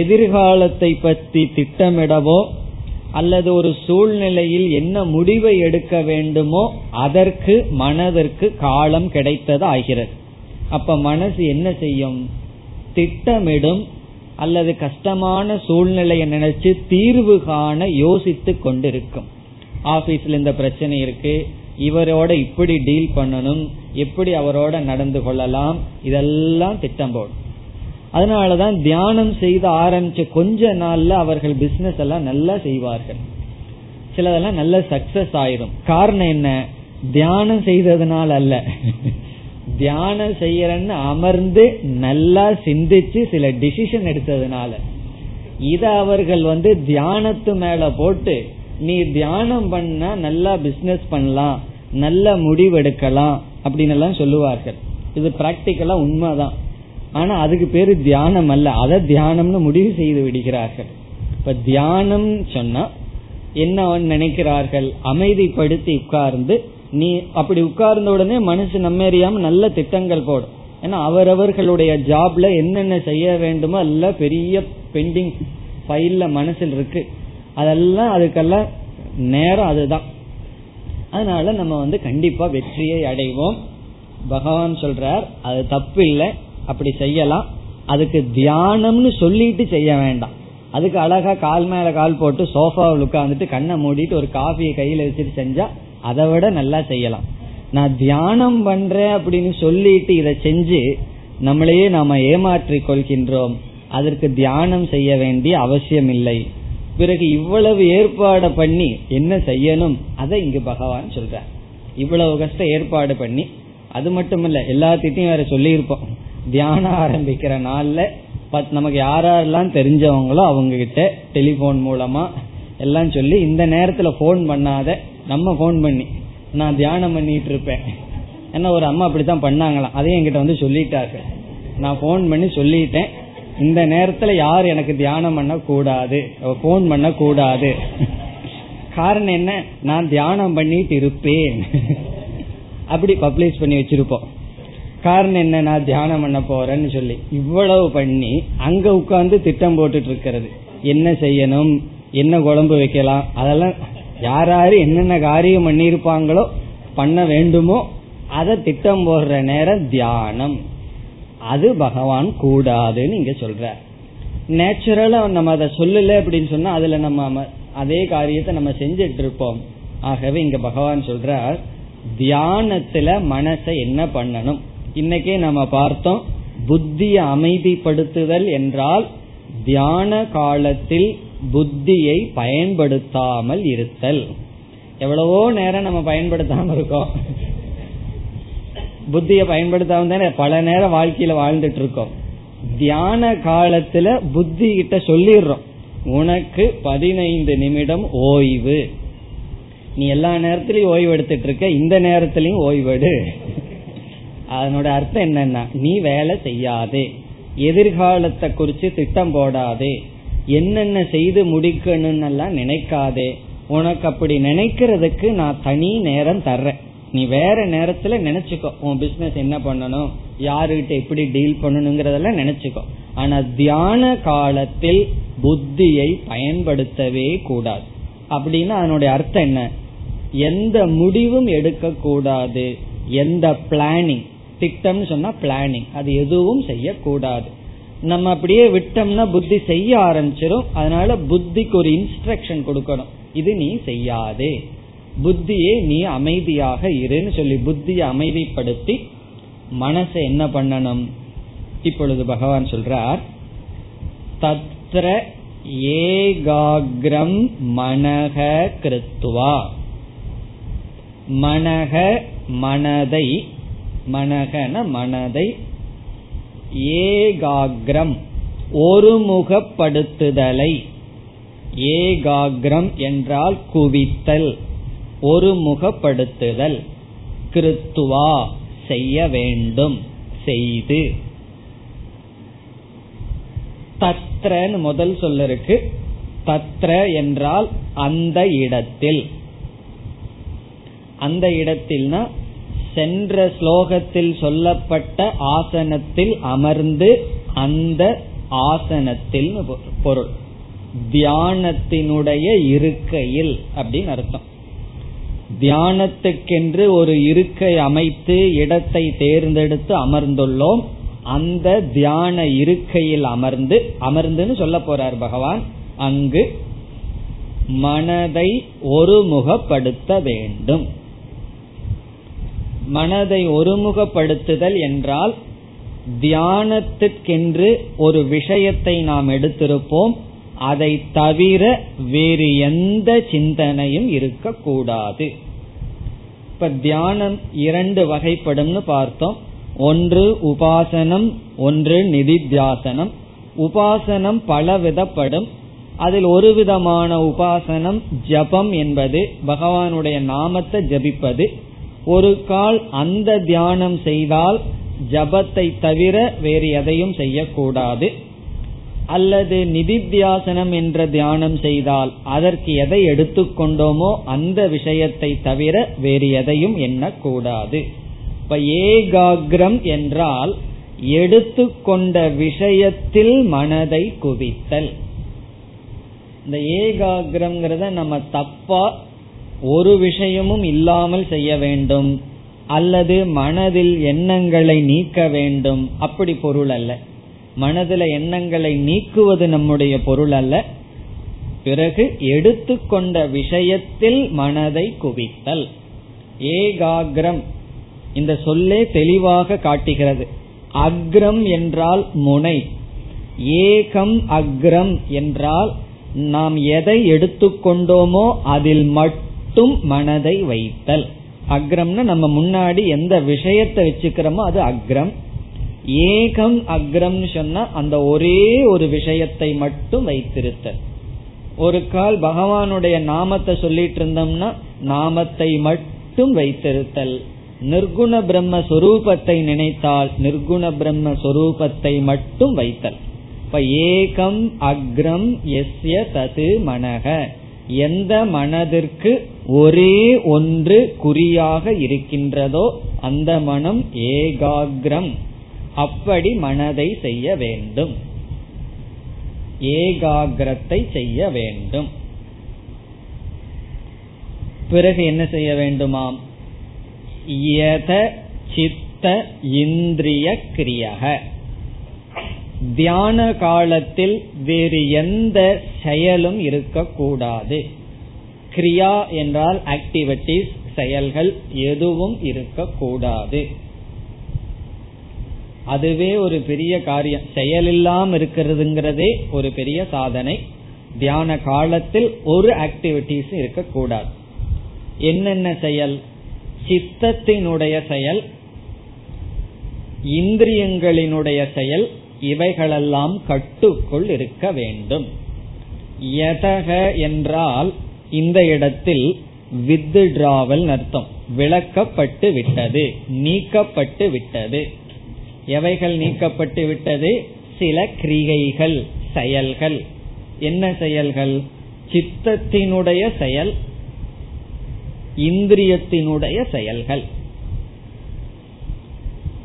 எதிர்காலத்தை பற்றி திட்டமிடவோ அல்லது ஒரு சூழ்நிலையில் என்ன முடிவை எடுக்க வேண்டுமோ அதற்கு மனதிற்கு காலம் கிடைத்தது ஆகிறது. அப்ப மனசு என்ன செய்யும், திட்டமிடும் அல்லது கஷ்டமான சூழ்நிலையை நினைச்சு தீர்வு காண யோசித்து கொண்டிருக்கும். ஆபீஸ்ல இந்த பிரச்சனை இருக்கு, இவரோட இப்படி டீல் பண்ணணும், எப்படி அவரோட நடந்து கொள்ளலாம், இதெல்லாம் திட்டம் போடும். அதனாலதான் தியானம் செய்து ஆரம்பிச்ச கொஞ்ச நாள்ல அவர்கள் பிசினஸ் எல்லாம் நல்லா செய்வார்கள், சிலதெல்லாம் நல்ல சக்சஸ் ஆயிடும். காரணம் என்ன, தியானம் செய்ததுனால அல்ல, தியானம் செய்யறன்னு அமர்ந்து நல்லா சிந்திச்சு சில டிசிஷன் எடுத்ததுனால. இத அவர்கள் தியானத்து மேல போட்டு நீ தியானம் பண்ணா நல்லா பிசினஸ் பண்ணலாம், நல்ல முடிவெடுக்கலாம் அப்படின்னு எல்லாம் சொல்லுவார்கள். இது பிராக்டிக்கலா உண்மைதான். ஆனா அதுக்கு பேரு தியானம் அல்ல, அதை தியானம்னு முடிவு செய்து விடுகிறார்கள். இப்ப தியானம் சொன்னா என்ன நினைக்கிறார்கள், அமைதிப்படுத்தி உட்கார்ந்து, நீ அப்படி உட்கார்ந்த உடனே மனசு நம்ம அறியாம நல்ல திட்டங்கள் போடும். ஏன்னா அவரவர்களுடைய ஜாப்ல என்னென்ன செய்ய வேண்டுமோ எல்லாம் பெரிய பெண்டிங் ஃபைல்ல மனசில் இருக்கு, அதெல்லாம் அதுக்கெல்லாம் நேரம் அதுதான். அதனால நம்ம கண்டிப்பா வெற்றியை அடைவோம். பகவான் சொல்றார், அது தப்பு இல்லை, அப்படி செய்யலாம், அதுக்கு தியானம்னு சொல்லிட்டு செய்ய வேண்டாம். அதுக்கு அழகா கால் மேல கால் போட்டு சோஃபாவில் உட்கார்ந்துட்டு கண்ணை மூடிட்டு ஒரு காஃபியை கையில வச்சுட்டு செஞ்சா அதை விட நல்லா செய்யலாம். நான் தியானம் பண்றேன் அப்படின்னு சொல்லிட்டு இதை செஞ்சு நம்மளையே நாம ஏமாற்றிக் கொள்கின்றோம். அதற்கு தியானம் செய்ய வேண்டிய அவசியம் இல்லை. பிறகு இவ்வளவு ஏற்பாடு பண்ணி என்ன செய்யணும், அதை இங்கு பகவான் சொல்றார். இவ்வளவு கஷ்டம் ஏற்பாடு பண்ணி, அது மட்டும் இல்ல எல்லாத்திட்டையும் வேற சொல்லியிருப்போம். தியானம் ஆரம்பிக்கிற நாள்ல நமக்கு யாரெல்லாம் தெரிஞ்சவங்களோ அவங்க கிட்ட டெலிபோன் மூலமா எல்லாம் சொல்லி, இந்த நேரத்துல போன் பண்ணாத, நம்ம போன் பண்ணி நான் தியானம் பண்ணிட்டு இருப்பேன். ஏன்னா ஒரு அம்மா அப்படித்தான் பண்ணாங்களாம், அதையும் என்கிட்ட சொல்லிட்டாங்க. நான் போன் பண்ணி சொல்லிட்டேன், இந்த நேரத்துல யார் எனக்கு தியானம் பண்ண கூடாது, போன் பண்ண கூடாது. காரணம் என்ன, நான் தியானம் பண்ணிட்டு இருப்பேன். அப்படி பப்ளிஷ் பண்ணி வச்சிருப்போம். காரணம் என்ன, நான் தியானம் பண்ண போறேன்னு சொல்லி. இவ்வளவு பண்ணி அங்க உட்கார்ந்து திட்டம் போட்டுட்டு இருக்கிறது, என்ன செய்யணும், என்ன குழம்பு வைக்கலாம், அதெல்லாம் யாராரு என்னென்ன காரியம் பண்ணிருப்பாங்களோ பண்ண வேண்டுமோ அதை திட்டம் போடுற நேரம் தியானம். அது பகவான் கூடாதுன்னு இங்க சொல்ற. நேச்சுரலா நம்ம அதை சொல்லல அப்படின்னு சொன்னா அதுல நம்ம அதே காரியத்தை நம்ம செஞ்சிட்டு இருப்போம். ஆகவே இங்க பகவான் சொல்ற, தியானத்துல மனசை என்ன பண்ணணும். இன்னைக்கே நம்ம பார்த்தோம், புத்தியை அமைதிப்படுத்துதல் என்றால் தியான காலத்தில் புத்தியை பயன்படுத்தாமல் இருத்தல். எவ்வளவோ நேரம் நம்ம பயன்படுத்தாம இருக்கோம். புத்தியை பயன்படுத்தாம தானே பல நேரம் வாழ்க்கையில வாழ்ந்துட்டு இருக்கோம். தியான காலத்துல புத்தி கிட்ட சொல்லிடுறோம், உனக்கு 15 நிமிடம் ஓய்வு, நீ எல்லா நேரத்திலயும் ஓய்வு எடுத்துட்டு இருக்க, இந்த நேரத்திலயும் ஓய்வெடு. அதனோட அர்த்தம் என்னன்னா, நீ வேலை செய்யாதே, எதிர்காலத்தை குறிச்சு திட்டம் போடாதே, என்னென்ன செய்து முடிக்கணும்னு எல்லாம் நினைக்காதே. உனக்கு அப்படி நினைக்கிறதுக்கு நான் தனி நேரம் தர்றேன், நீ வேற நேரத்துல நினைச்சுக்கோ உன் பிசினஸ் என்ன பண்ணணும், யாருகிட்ட எப்படி டீல் பண்ணணுங்கிறதெல்லாம் நினைச்சுக்கோ. ஆனா தியான காலத்தில் புத்தியை பயன்படுத்தவே கூடாது. அப்படின்னா அதனுடைய அர்த்தம் என்ன, எந்த முடிவும் எடுக்க கூடாது, எந்த பிளானிங், திட்டம் சொன்னா பிளானிங், அது எதுவும் செய்யக்கூடாது. நம்ம அப்படியே விட்டோம்னா புத்தி செய்ய ஆரம்பிச்சிடும். அதனால புத்திக்கு ஒரு இன்ஸ்ட்ரக்ஷன் கொடுக்கணும், இது நீ செய்யாதே, புத்தியே நீ அமைதியாக இருன்னு சொல்லி புத்தியை அமைதிப்படுத்தி மனசை என்ன பண்ணணும். இப்பொழுது பகவான் சொல்றார், தத்ர ஏகாக்ரம் மனக கிருத்வா, மனக மனதை, மனகன மனதை, ஏகாக்ரம் ஒருமுகப்படுத்துதலை, ஏகாக்ரம் என்றால் குவித்தல், ஒருமுகப்படுத்துதல், கிருத்துவா செய்ய வேண்டும், செய்து. தத்ரன் முதல் சொல்லருக்கு, தத்ர என்றால் அந்த இடத்தில். அந்த இடத்தில்னா சென்ற ஸ்லோகத்தில் சொல்லப்பட்ட ஆசனத்தில் அமர்ந்து, அந்த ஆசனத்தில் பொருள் தியானத்தினுடைய இருக்கையில் அப்படின்னு அர்த்தம். தியானத்துக்கென்று ஒரு இருக்கை அமைத்து இடத்தை தேர்ந்தெடுத்து அமர்ந்துள்ளோம், அந்த தியான இருக்கையில் அமர்ந்து, அமர்ந்துன்னு சொல்ல போறார் பகவான், அங்கு மனதை ஒருமுகப்படுத்த வேண்டும். மனதை ஒருமுகப்படுத்துதல் என்றால் தியானத்துக்கென்று ஒரு விஷயத்தை நாம் எடுத்திருப்போம், அதை தவிர வேறு எந்த சிந்தனையும் இருக்கக்கூடாது. இப்ப தியானம் 2 வகைப்படும்னு பார்த்தோம். ஒன்று உபாசனம், ஒன்று நிதித்தியாசனம். உபாசனம் பல விதப்படும். அதில் ஒரு விதமான உபாசனம் ஜபம் என்பது, பகவானுடைய நாமத்தை ஜபிப்பது. ஒரு கால் அந்த தியானம் செய்தால் ஜபத்தை தவிர வேறு எதையும் செய்யக்கூடாது. அல்லது நிதித்தியாசனம் என்ற தியானம் செய்தால் அதற்கு எதை எடுத்துக்கொண்டோமோ அந்த விஷயத்தை தவிர வேறு எதையும் எண்ணக்கூடாது. இப்ப ஏகாக்ரம் என்றால் எடுத்துக்கொண்ட விஷயத்தில் மனதை குவித்தல். இந்த ஏகாக்ரம்ங்கிறத நம்ம தப்பா ஒரு விஷயமும் இல்லாமல் செய்ய வேண்டும், அல்லது மனதில் எண்ணங்களை நீக்க வேண்டும், அப்படி பொருள் அல்ல. மனதில் எண்ணங்களை நீக்குவது நம்முடைய பொருள் அல்ல. பிறகு எடுத்துக்கொண்ட விஷயத்தில் மனதை குவித்தல், ஏகாக்ரம். இந்த சொல்லே தெளிவாக காட்டுகிறது. அக்ரம் என்றால் முனை, ஏகம் அக்ரம் என்றால் நாம் எதை எடுத்துக்கொண்டோமோ அதில் மட்டும் மனதை வைத்தல். அக்ரம்னா நம்ம முன்னாடி எந்த விஷயத்தை வச்சுக்கிறோமோ அது அக்ரம். ஏகம் அக்ரம் சொன்னா அந்த ஒரே ஒரு விஷயத்தை மட்டும் வைத்திருத்தல். ஒரு கால் பகவானுடைய நாமத்தை சொல்லிட்டு இருந்தோம்னா நாமத்தை மட்டும் வைத்திருத்தல். நிர்குண பிரம்ம சொரூபத்தை நினைத்தால் நிர்குண பிரம்ம சொரூபத்தை மட்டும் வைத்தல். இப்ப ஏகம் அக்ரம் எஸ்ய தது மனக, எந்த மனதிற்கு ஒரே ஒன்று குறியாக இருக்கின்றதோ அந்த மனம் ஏகாக்ரம். அப்படி மனதை செய்ய வேண்டும், ஏகாகிரத்தை செய்ய வேண்டும். பிறகு என்ன செய்ய வேண்டுமாம், யத சித்த இந்திரிய கிரியக, தியான காலத்தில் வேறு எந்த செயலும் இருக்கக்கூடாது. கிரியா என்றால் ஆக்டிவிட்டிஸ், செயல்கள், எதுவும் இருக்கக்கூடாது. அதுவே ஒரு பெரிய காரியம், செயல் இல்லாம இருக்கிறதுங்கிறதே ஒரு பெரிய சாதனை. தியான காலத்தில் ஒரு ஆக்டிவிட்டிஸ் இருக்கக்கூடாது. என்னென்ன செயல், சித்தத்தினுடைய செயல், இந்திரியங்களினுடைய செயல் இவைகளெல்லாம் கட்டுக்குள் இருக்க வேண்டும். யதக என்றால் இந்த இடத்தில் வித்ட்ராவல் அர்த்தம், விளக்கப்பட்டு விட்டது, நீக்கப்பட்டு விட்டது. எவைகள் நீக்கப்பட்டு விட்டது? சில கிரியைகள், செயல்கள். என்ன செயல்கள்? சித்தத்தினுடைய செயல், இந்திரியத்தினுடைய செயல்கள்.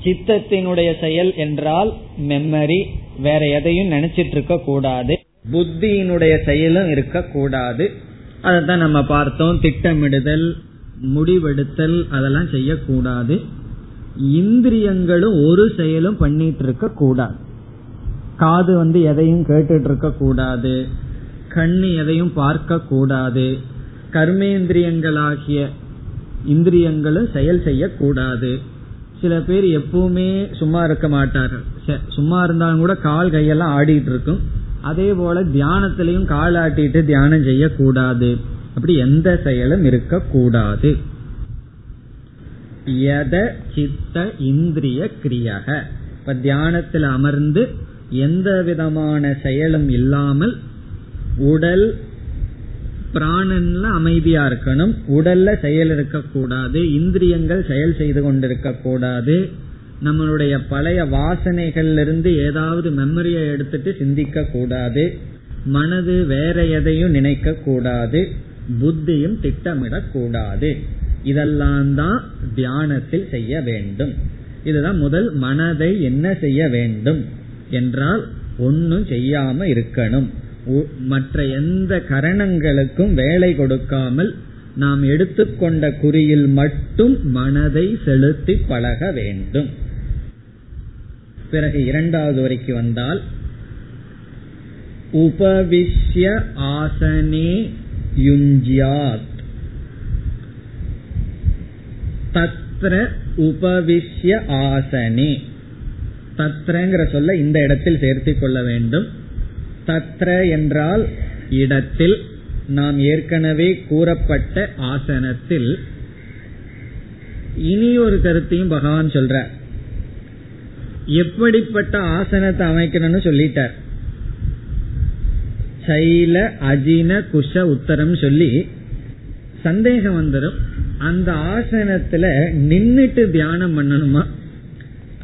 சித்தத்தினுடைய செயல் என்றால் மெமரி, வேற எதையும் நினைச்சிட்டு இருக்க கூடாது. புத்தியினுடைய செயலும் இருக்க கூடாது. அதைத்தான் நம்ம பார்த்தோம், திட்டமிடுதல், முடிவெடுத்தல், அதெல்லாம் செய்யக்கூடாது. இந்திரியங்களும் ஒரு செயலும் பண்ணிட்டு இருக்க கூடாது. காது எதையும் கேட்டுட்டு இருக்க கூடாது, கண்ணு எதையும் பார்க்க கூடாது, கர்மேந்திரியங்களாகிய இந்திரியங்களும் செயல் செய்யக்கூடாது. சில பேர் எப்பவுமே சும்மா இருக்க மாட்டார்கள், சும்மா இருந்தாலும் கூட கால் கையெல்லாம் ஆடிட்டு இருக்கும். அதே போல தியானத்திலையும் கால் ஆட்டிட்டு தியானம் செய்யக்கூடாது. அப்படி எந்த செயலும் இருக்கக்கூடாது. யத சித்த இந்திரிய கிரியக, இப்ப தியானத்தில் அமர்ந்து எந்த விதமான செயலும் இல்லாமல் உடல் பிராணன்ல அமைதியா இருக்கணும், உடல்ல செயல் இருக்கக்கூடாது, இந்திரியங்கள் செயல் செய்து கொண்டிருக்க கூடாது. நம்மளுடைய பழைய வாசனைகள்ல இருந்து ஏதாவது மெமரியை எடுத்துட்டு சிந்திக்க கூடாது, மனது வேற எதையும் நினைக்க கூடாது, புத்தியும் திட்டமிடக்கூடாது. இதெல்லாம் தான் தியானத்தில் செய்ய வேண்டும். இதுதான் முதல், மனதை என்ன செய்ய வேண்டும் என்றால் ஒன்னும் செய்யாம இருக்கணும், மற்ற எந்த கரணங்களுக்கும் வேலை கொடுக்காமல் நாம் எடுத்துக்கொண்ட குறியில் மட்டும் மனதை செலுத்தி பழக வேண்டும். பிறகு இரண்டாவது வரைக்கு வந்தால், உபவிஷ்ய ஆசனே யுஞ்சியாத். தத்ர உபவிஷ்ய ஆசனே, தத்ரங்கிற சொல்ல இந்த இடத்தில் சேர்த்துக் கொள்ள வேண்டும். தத்ர என்றால் இடத்தில், நாம் ஏற்கனவே கூறப்பட்ட ஆசனத்தில். இனி ஒரு கருத்தையும் பகவான் சொல்ற, எப்படிப்பட்ட ஆசனத்தை அமைக்கணும்னு சொல்லிட்டார். சைல அஜின குஷ உத்தரம் சொல்லி சந்தேகம் வந்துடும், அந்த ஆசனத்துல நின்னுட்டு தியானம் பண்ணணுமா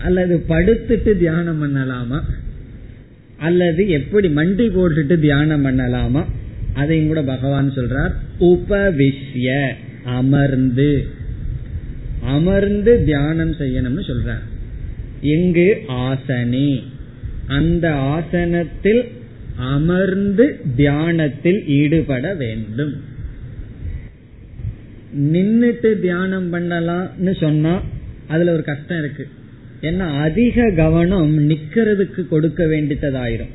அல்லது படுத்துட்டு தியானம் பண்ணலாமா அல்லது எப்படி மண்டி போட்டுட்டு தியானம் பண்ணலாமா? அதையும் கூட பகவான் சொல்றார், உபவிஷ்ய அமர்ந்து அமர்ந்து தியானம் செய்யணும்னு சொல்றார். எங்கு? ஆசனே, அந்த ஆசனத்தில் அமர்ந்து தியானத்தில் ஈடுபட வேண்டும். நின்னுட்டு தியானம் பண்ணலாம்னு சொன்னா அதுல ஒரு கஷ்டம் இருக்கு. ஏன்னா அதிக கவனம் நிக்கிறதுக்கு கொடுக்க வேண்டியதாயிரும்.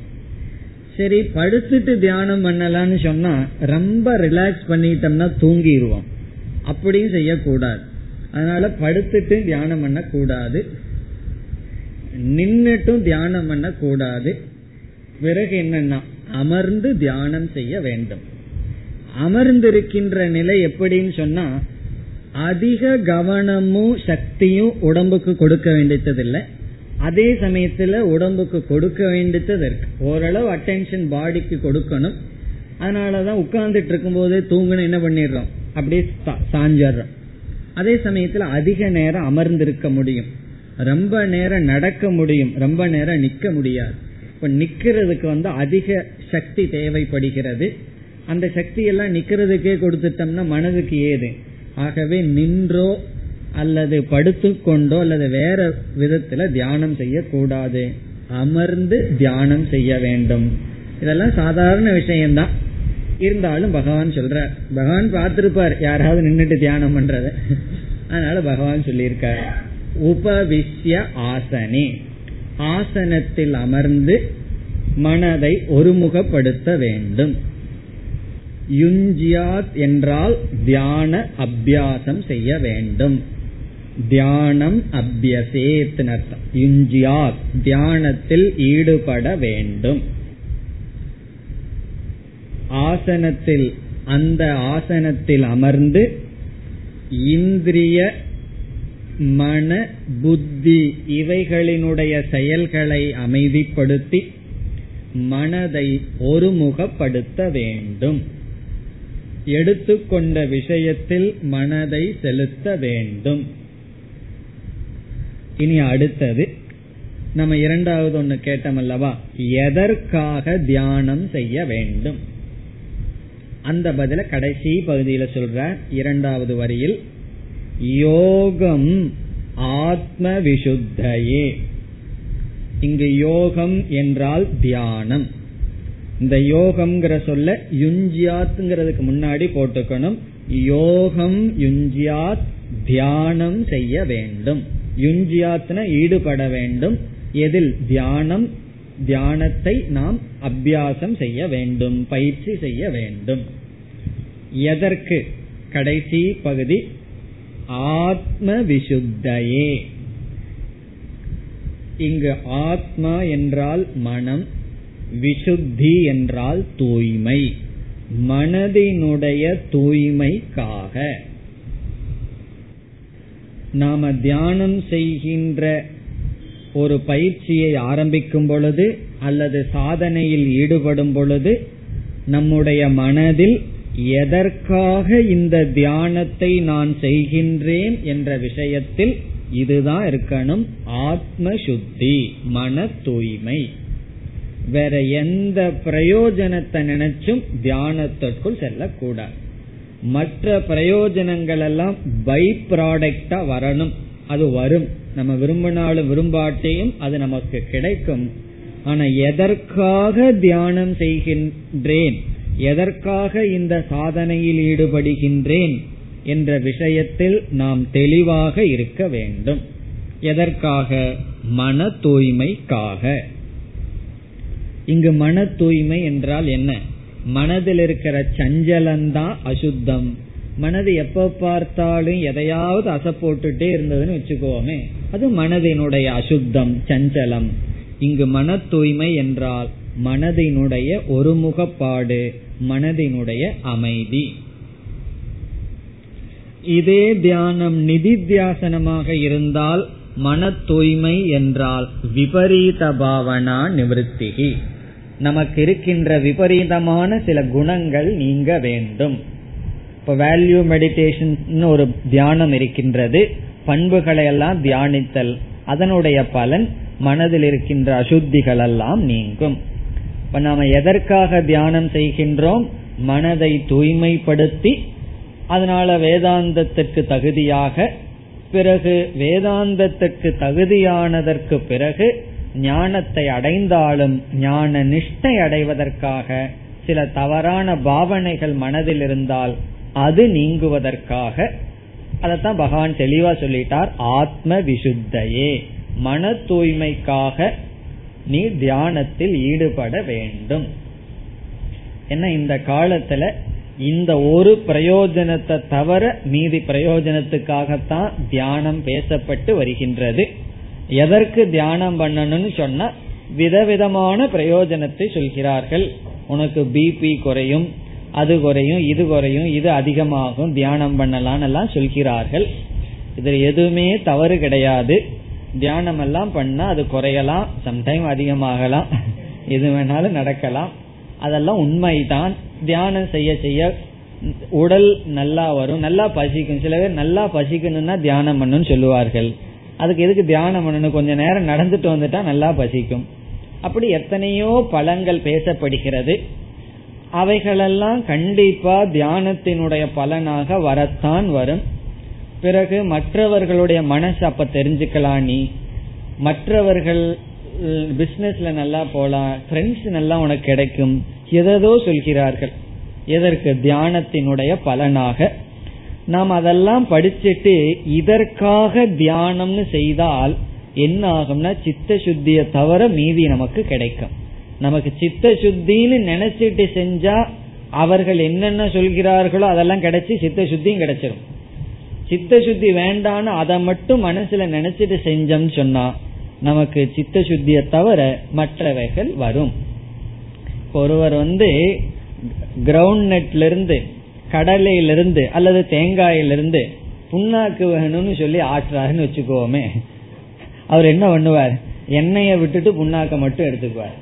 சரி, படுத்துட்டு தியானம் பண்ணலாம்னு சொன்னா ரொம்ப ரிலாக்ஸ் பண்ணிட்டோம்னா தூங்கிடுவோம், அப்படியும் செய்யக்கூடாது. அதனால படுத்துட்டு தியானம் பண்ண கூடாது, நின்னுட்டும் தியானம் பண்ண கூடாது. பிறகு என்னன்னா அமர்ந்து தியானம் செய்ய வேண்டும். அமர்ந்திருக்கின்ற நிலை எப்படின்னு சொன்னா அதிக கவனமும் சக்தியும் உடம்புக்கு கொடுக்க வேண்டியதில்லை, அதே சமயத்துல உடம்புக்கு கொடுக்க வேண்டியது இருக்கு. ஓரளவு அட்டென்ஷன் பாடிக்கு கொடுக்கணும். அதனாலதான் உட்கார்ந்துட்டு இருக்கும் போதே தூங்கணும், என்ன பண்ணிடுறோம், அப்படியே சாஞ்சிடுறோம். அதே சமயத்துல அதிக நேரம் அமர்ந்திருக்க முடியும், ரொம்ப நேரம் நடக்க முடியும், ரொம்ப நேரம் நிக்க முடியாது. இப்ப நிக்கிறதுக்கு அதிக சக்தி தேவைப்படுகிறது. அந்த சக்தி எல்லாம் நிக்கிறதுக்கே கொடுத்துட்டோம்னா மனதுக்கு ஏது? ஆகவே நின்றோ அல்லது படுத்துக்கொண்டோ அல்லது வேற விதத்துல தியானம் செய்யக்கூடாது, அமர்ந்து தியானம் செய்ய வேண்டும். இதெல்லாம் சாதாரண விஷயம்தான், இருந்தாலும் பகவான் சொல்ற, பகவான் பார்த்திருப்பார் யாராவது நின்றுட்டு தியானம் பண்றத, அதனால பகவான் சொல்லியிருக்கார் உபவிஷ்ய ஆசனே, ஆசனத்தில் அமர்ந்து மனதை ஒருமுகப்படுத்த வேண்டும். யுஞ்சியாத் என்றால் தியான அபியாசம் செய்ய வேண்டும், தியானம் அபியசேத் அர்த்தம். யுஞ்சியாத் தியானத்தில் ஈடுபட வேண்டும். ஆசனத்தில், அந்த ஆசனத்தில் அமர்ந்து இந்திரிய மன புத்தி இவைகளினுடைய செயல்களை அமைதிப்படுத்தி மனதை ஒருமுகப்படுத்த வேண்டும். எடுத்துக்கொண்ட விஷயத்தில் மனதை செலுத்த வேண்டும். இனி அடுத்தது நம்ம இரண்டாவது ஒண்ணு கேட்டோம் அல்லவா, எதற்காக தியானம் செய்ய வேண்டும்? அந்த பதில கடைசி பகுதியில சொல்ற இரண்டாவது வரியில் யோகம் ஆத்ம விசுத்தையே. இங்கு யோகம் என்றால் தியானம். இந்த யோகம்ங்கிற சொல்ல யுஞ்சியாத்ங்கிறதுக்கு முன்னாடி போட்டுக்கணும். யோகம் யுஞ்சியாத், தியானம் செய்ய வேண்டும். யுஞ்சியாத்ன ஈடுபட வேண்டும். எதில்? தியானம். தியானத்தை நாம் அபியாசம் செய்ய வேண்டும், பயிற்சி செய்ய வேண்டும். எதற்கு? கடைசி பகுதி ஆத்ம விசுத்தையே. இங்கு ஆத்மா என்றால் மனம், விசுத்தி என்றால் தூய்மை. மனதினுடைய தூய்மைக்காக நாம தியானம் செய்கின்ற ஒரு பயிற்சியை ஆரம்பிக்கும் பொழுது அல்லது சாதனையில் ஈடுபடும் பொழுது நம்முடைய மனதில் எதற்காக இந்த தியானத்தை நான் செய்கின்றேன் என்ற விஷயத்தில் இதுதான் இருக்கணும், ஆத்ம சுத்தி, மன தூய்மை. வேற எந்த பிரயோஜனத்தை நினைச்சும் தியானத்திற்குள் செல்லக்கூடாது. மற்ற பிரயோஜனங்கள் எல்லாம் பை ப்ராடக்டா வரணும். அது வரும், நம்ம விரும்பினாலும் விரும்பாட்டையும் அது நமக்கு கிடைக்கும். ஆனா எதற்காக தியானம் செய்கின்றேன், எதற்காக இந்த சாதனையில் ஈடுபடுகின்றேன் என்ற விஷயத்தில் நாம் தெளிவாக இருக்க வேண்டும். எதற்காக? மன தூய்மைக்காக. இங்கு மன தூய்மை என்றால் என்ன? மனதில் இருக்கிற சஞ்சலம்தான் அசுத்தம். மனது எப்ப பார்த்தாலும் எதையாவது அசப்போட்டுட்டே இருந்ததுன்னு வச்சுக்கோமே, அது மனதினுடைய அசுத்தம், சஞ்சலம். இங்கு மன தூய்மை என்றால் மனதினுடைய ஒருமுகப்பாடு, மனதினுடைய அமைதி. இதே தியானம் நிதித்தியாசனமாக இருந்தால் மன தூய்மை என்றால் விபரீத பாவனா நிவர்த்திகி. நமக்கு இருக்கின்ற விபரீதமான சில குணங்கள் நீங்க வேண்டும். இப்ப வேல்யூ மெடிடேஷன் ஒரு தியானம் இருக்கின்றது, பண்புகளை எல்லாம் தியானித்தல், அதனுடைய பலன் மனதில் இருக்கின்ற அசுத்திகள் எல்லாம் நீங்கும். இப்ப நாம எதற்காக தியானம் செய்கின்றோம்? மனதை தூய்மைப்படுத்தி, அதனால வேதாந்தத்திற்கு தகுதியாக, பிறகு வேதாந்தத்திற்கு தகுதியானதற்கு பிறகு ஞானத்தை அடைந்தாலும் ஞான நிஷ்டை அடைவதற்காக சில தவறான பாவனைகள் மனதில் இருந்தால் அது நீங்குவதற்காக. அதத்தான் பகவான் தெளிவா சொல்லிட்டார், ஆத்ம விசுத்தையே, மன தூய்மைக்காக நீ தியானத்தில் ஈடுபட வேண்டும். ஏன்னா இந்த காலத்துல இந்த ஒரு பிரயோஜனத்தை தவிர மீதி பிரயோஜனத்துக்காகத்தான் தியானம் பேசப்பட்டு வருகின்றது. எதற்கு தியானம் பண்ணணும்னு சொன்னா விதவிதமான பிரயோஜனத்தை சொல்கிறார்கள். உனக்கு பிபி குறையும், அது குறையும், இது குறையும், இது அதிகமாகும், தியானம் பண்ணலான்னு எல்லாம் சொல்கிறார்கள். இதில் எதுவுமே தவறு கிடையாது. தியானம் எல்லாம் பண்ணா அது குறையலாம், சம்டைம் அதிகமாகலாம், எது வேணாலும் நடக்கலாம். அதெல்லாம் உண்மைதான். தியானம் செய்ய செய்ய உடல் நல்லா வரும், நல்லா பசிக்கும். சில பேர் நல்லா பசிக்கணும்னா தியானம் பண்ணணும்னு சொல்லுவார்கள். அதுக்கு எதுக்கு தியானம் பண்ணணும், கொஞ்ச நேரம் நடந்துட்டு வந்துட்டா நல்லா பசிக்கும். அப்படி எத்தனையோ பலன்கள் பேசப்படுகிறது. அவைகளெல்லாம் கண்டிப்பா தியானத்தினுடைய பலனாக வரத்தான் வரும். பிறகு மற்றவர்களுடைய மனசு அப்ப தெரிஞ்சுக்கலாம். நீ மற்றவர்கள் பிசினஸ்ல நல்லா போலாம், ஃப்ரெண்ட்ஸ் நல்லா உனக்கு கிடைக்கும், எதோ சொல்கிறார்கள். எதற்கு? தியானத்தினுடைய பலனாக. நாம் அதெல்லாம் படிச்சுட்டு இதற்காக தியானம்னு செய்தால் என்ன ஆகும்னா சித்த சுத்தியை தவிர மீதி நமக்கு கிடைக்கும். நமக்கு சித்த சுத்தின்னு நினைச்சிட்டு செஞ்சா அவர்கள் என்னென்ன சொல்கிறார்களோ அதெல்லாம் கிடைச்சி சித்த சுத்தியும் கிடைச்சிடும். சித்த சுத்தி வேண்டான்னு அதை மட்டும் மனசுல நினைச்சிட்டு செஞ்சோம்னு சொன்னா நமக்கு சித்த சுத்தியை தவிர மற்றவைகள் வரும். ஒருவர் கிரவுண்ட் நட்ல இருந்து, கடலையிலிருந்து அல்லது தேங்காயிலிருந்து புண்ணாக்கு வேணும்னு சொல்லி ஆட்டுறாருன்னு வச்சுக்கோமே, அவர் என்ன பண்ணுவார், எண்ணெய விட்டுட்டு புண்ணாக்க மட்டும் எடுத்துக்குவார்.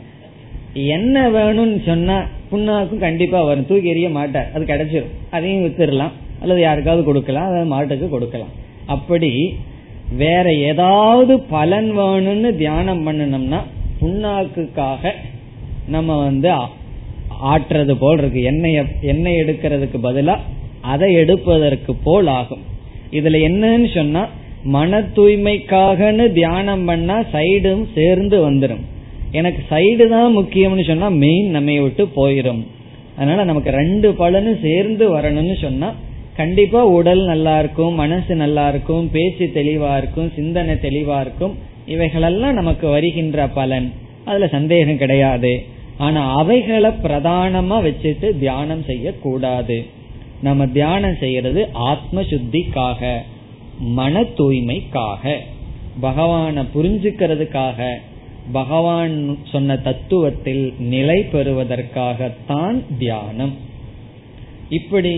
எண்ணெய் வேணும்னு சொன்னா புண்ணாக்கும் கண்டிப்பா வரும், தூக்கி எறிய மாட்டார், அது கிடைச்சிடும், அதையும் வித்துடலாம் அல்லது யாருக்காவது கொடுக்கலாம், அதாவது மாட்டுக்கு கொடுக்கலாம். அப்படி வேற ஏதாவது பலன் வேணும்னு தியானம் பண்ணணும்னா புண்ணாக்குக்காக நம்ம ஆட்டுறது போல் இருக்கு, எண்ணெய் எடுக்கிறதுக்கு பதிலா அதை எடுப்பதற்கு போல் ஆகும். இதுல என்னன்னு சொன்னா மன தூய்மைக்காகனு தியானம் பண்ணா சைடும் சேர்ந்து வந்துடும். எனக்கு சைடு தான் முக்கியம்னு சொன்னா மெயின் நம்ம விட்டு போயிடும். அதனால நமக்கு ரெண்டு பலனும் சேர்ந்து வரணும்னு சொன்னா கண்டிப்பா உடல் நல்லா இருக்கும், மனசு நல்லா இருக்கும், பேச்சு தெளிவா இருக்கும், சிந்தனை தெளிவா இருக்கும். இவைகளெல்லாம் நமக்கு வருகின்ற பலன், அதுல சந்தேகம் கிடையாது. ஆனா அவைகளை பிரதானமா வச்சுட்டு தியானம் செய்ய கூடாது. நம்ம தியானம் செய்யறது ஆத்ம சுத்திக்காக, மன தூய்மைக்காக, பகவானை புரிஞ்சுக்கிறதுக்காக, பகவான் சொன்ன தத்துவத்தில் நிலை பெறுவதற்காகத்தான் தியானம். இப்படி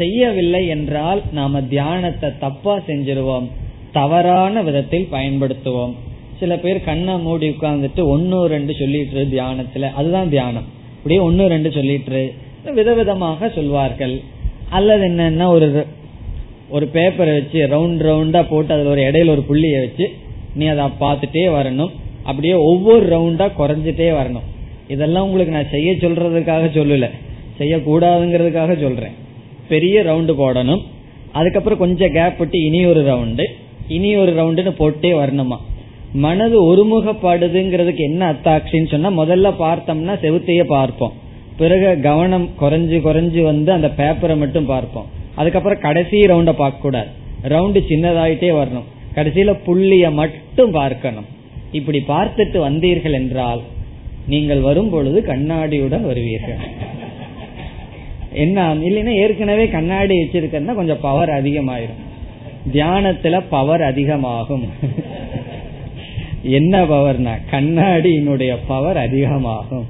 செய்யவில்லை என்றால் நாம தியானத்தை தப்பா செஞ்சிருவோம், தவறான விதத்தில் பயன்படுத்துவோம். சில பேர் கண்ணை மூடி உட்கார்ந்துட்டு ஒன்னு ரெண்டு சொல்லிட்டு தியானத்துல, அதுதான் தியானம், அப்படியே ஒன்னு ரெண்டு சொல்லிட்டு விதவிதமாக சொல்வார்கள். அல்லது என்னன்னா ஒரு பேப்பரை வச்சு ரவுண்ட் ரவுண்டா போட்டு அதுல ஒரு இடையில ஒரு புள்ளிய வச்சு நீ அதை பார்த்துட்டே வரணும், அப்படியே ஒவ்வொரு ரவுண்டா குறைஞ்சிட்டே வரணும். இதெல்லாம் உங்களுக்கு நான் செய்ய சொல்றதுக்காக சொல்லல, செய்யக்கூடாதுங்கிறதுக்காக சொல்றேன். பெரிய ரவுண்டு போடணும், அதுக்கப்புறம் கொஞ்சம் கேப் விட்டு இனி ஒரு ரவுண்டுன்னு போட்டே வரணுமா. மனது ஒருமுகப்படுதுங்கிறதுக்கு என்ன அத்தாட்சின்னு சொன்னா, முதல்ல பார்த்தோம்னா செவுத்தையே பார்ப்போம், பிறகு கவனம் குறைஞ்சு குறைஞ்சு அந்த பேப்பரை மட்டும் பார்ப்போம், அதுக்கப்புறம் கடைசி ரவுண்ட பார்க்க கூடாது, ரவுண்டு சின்னதாயிட்டே வரணும், கடைசியில புள்ளிய மட்டும் பார்க்கணும். இப்படி பார்த்துட்டு வந்தீர்கள் என்றால் நீங்கள் வரும் பொழுது கண்ணாடியுடன் வருவீர்கள். என்ன இல்லைன்னா ஏற்கனவே கண்ணாடி வச்சிருக்கிறதுனா கொஞ்சம் பவர் அதிகமாயிரும், தியானத்துல பவர் அதிகமாகும். என்ன பவர்னா கண்ணாடியினுடைய பவர் அதிகமாகும்.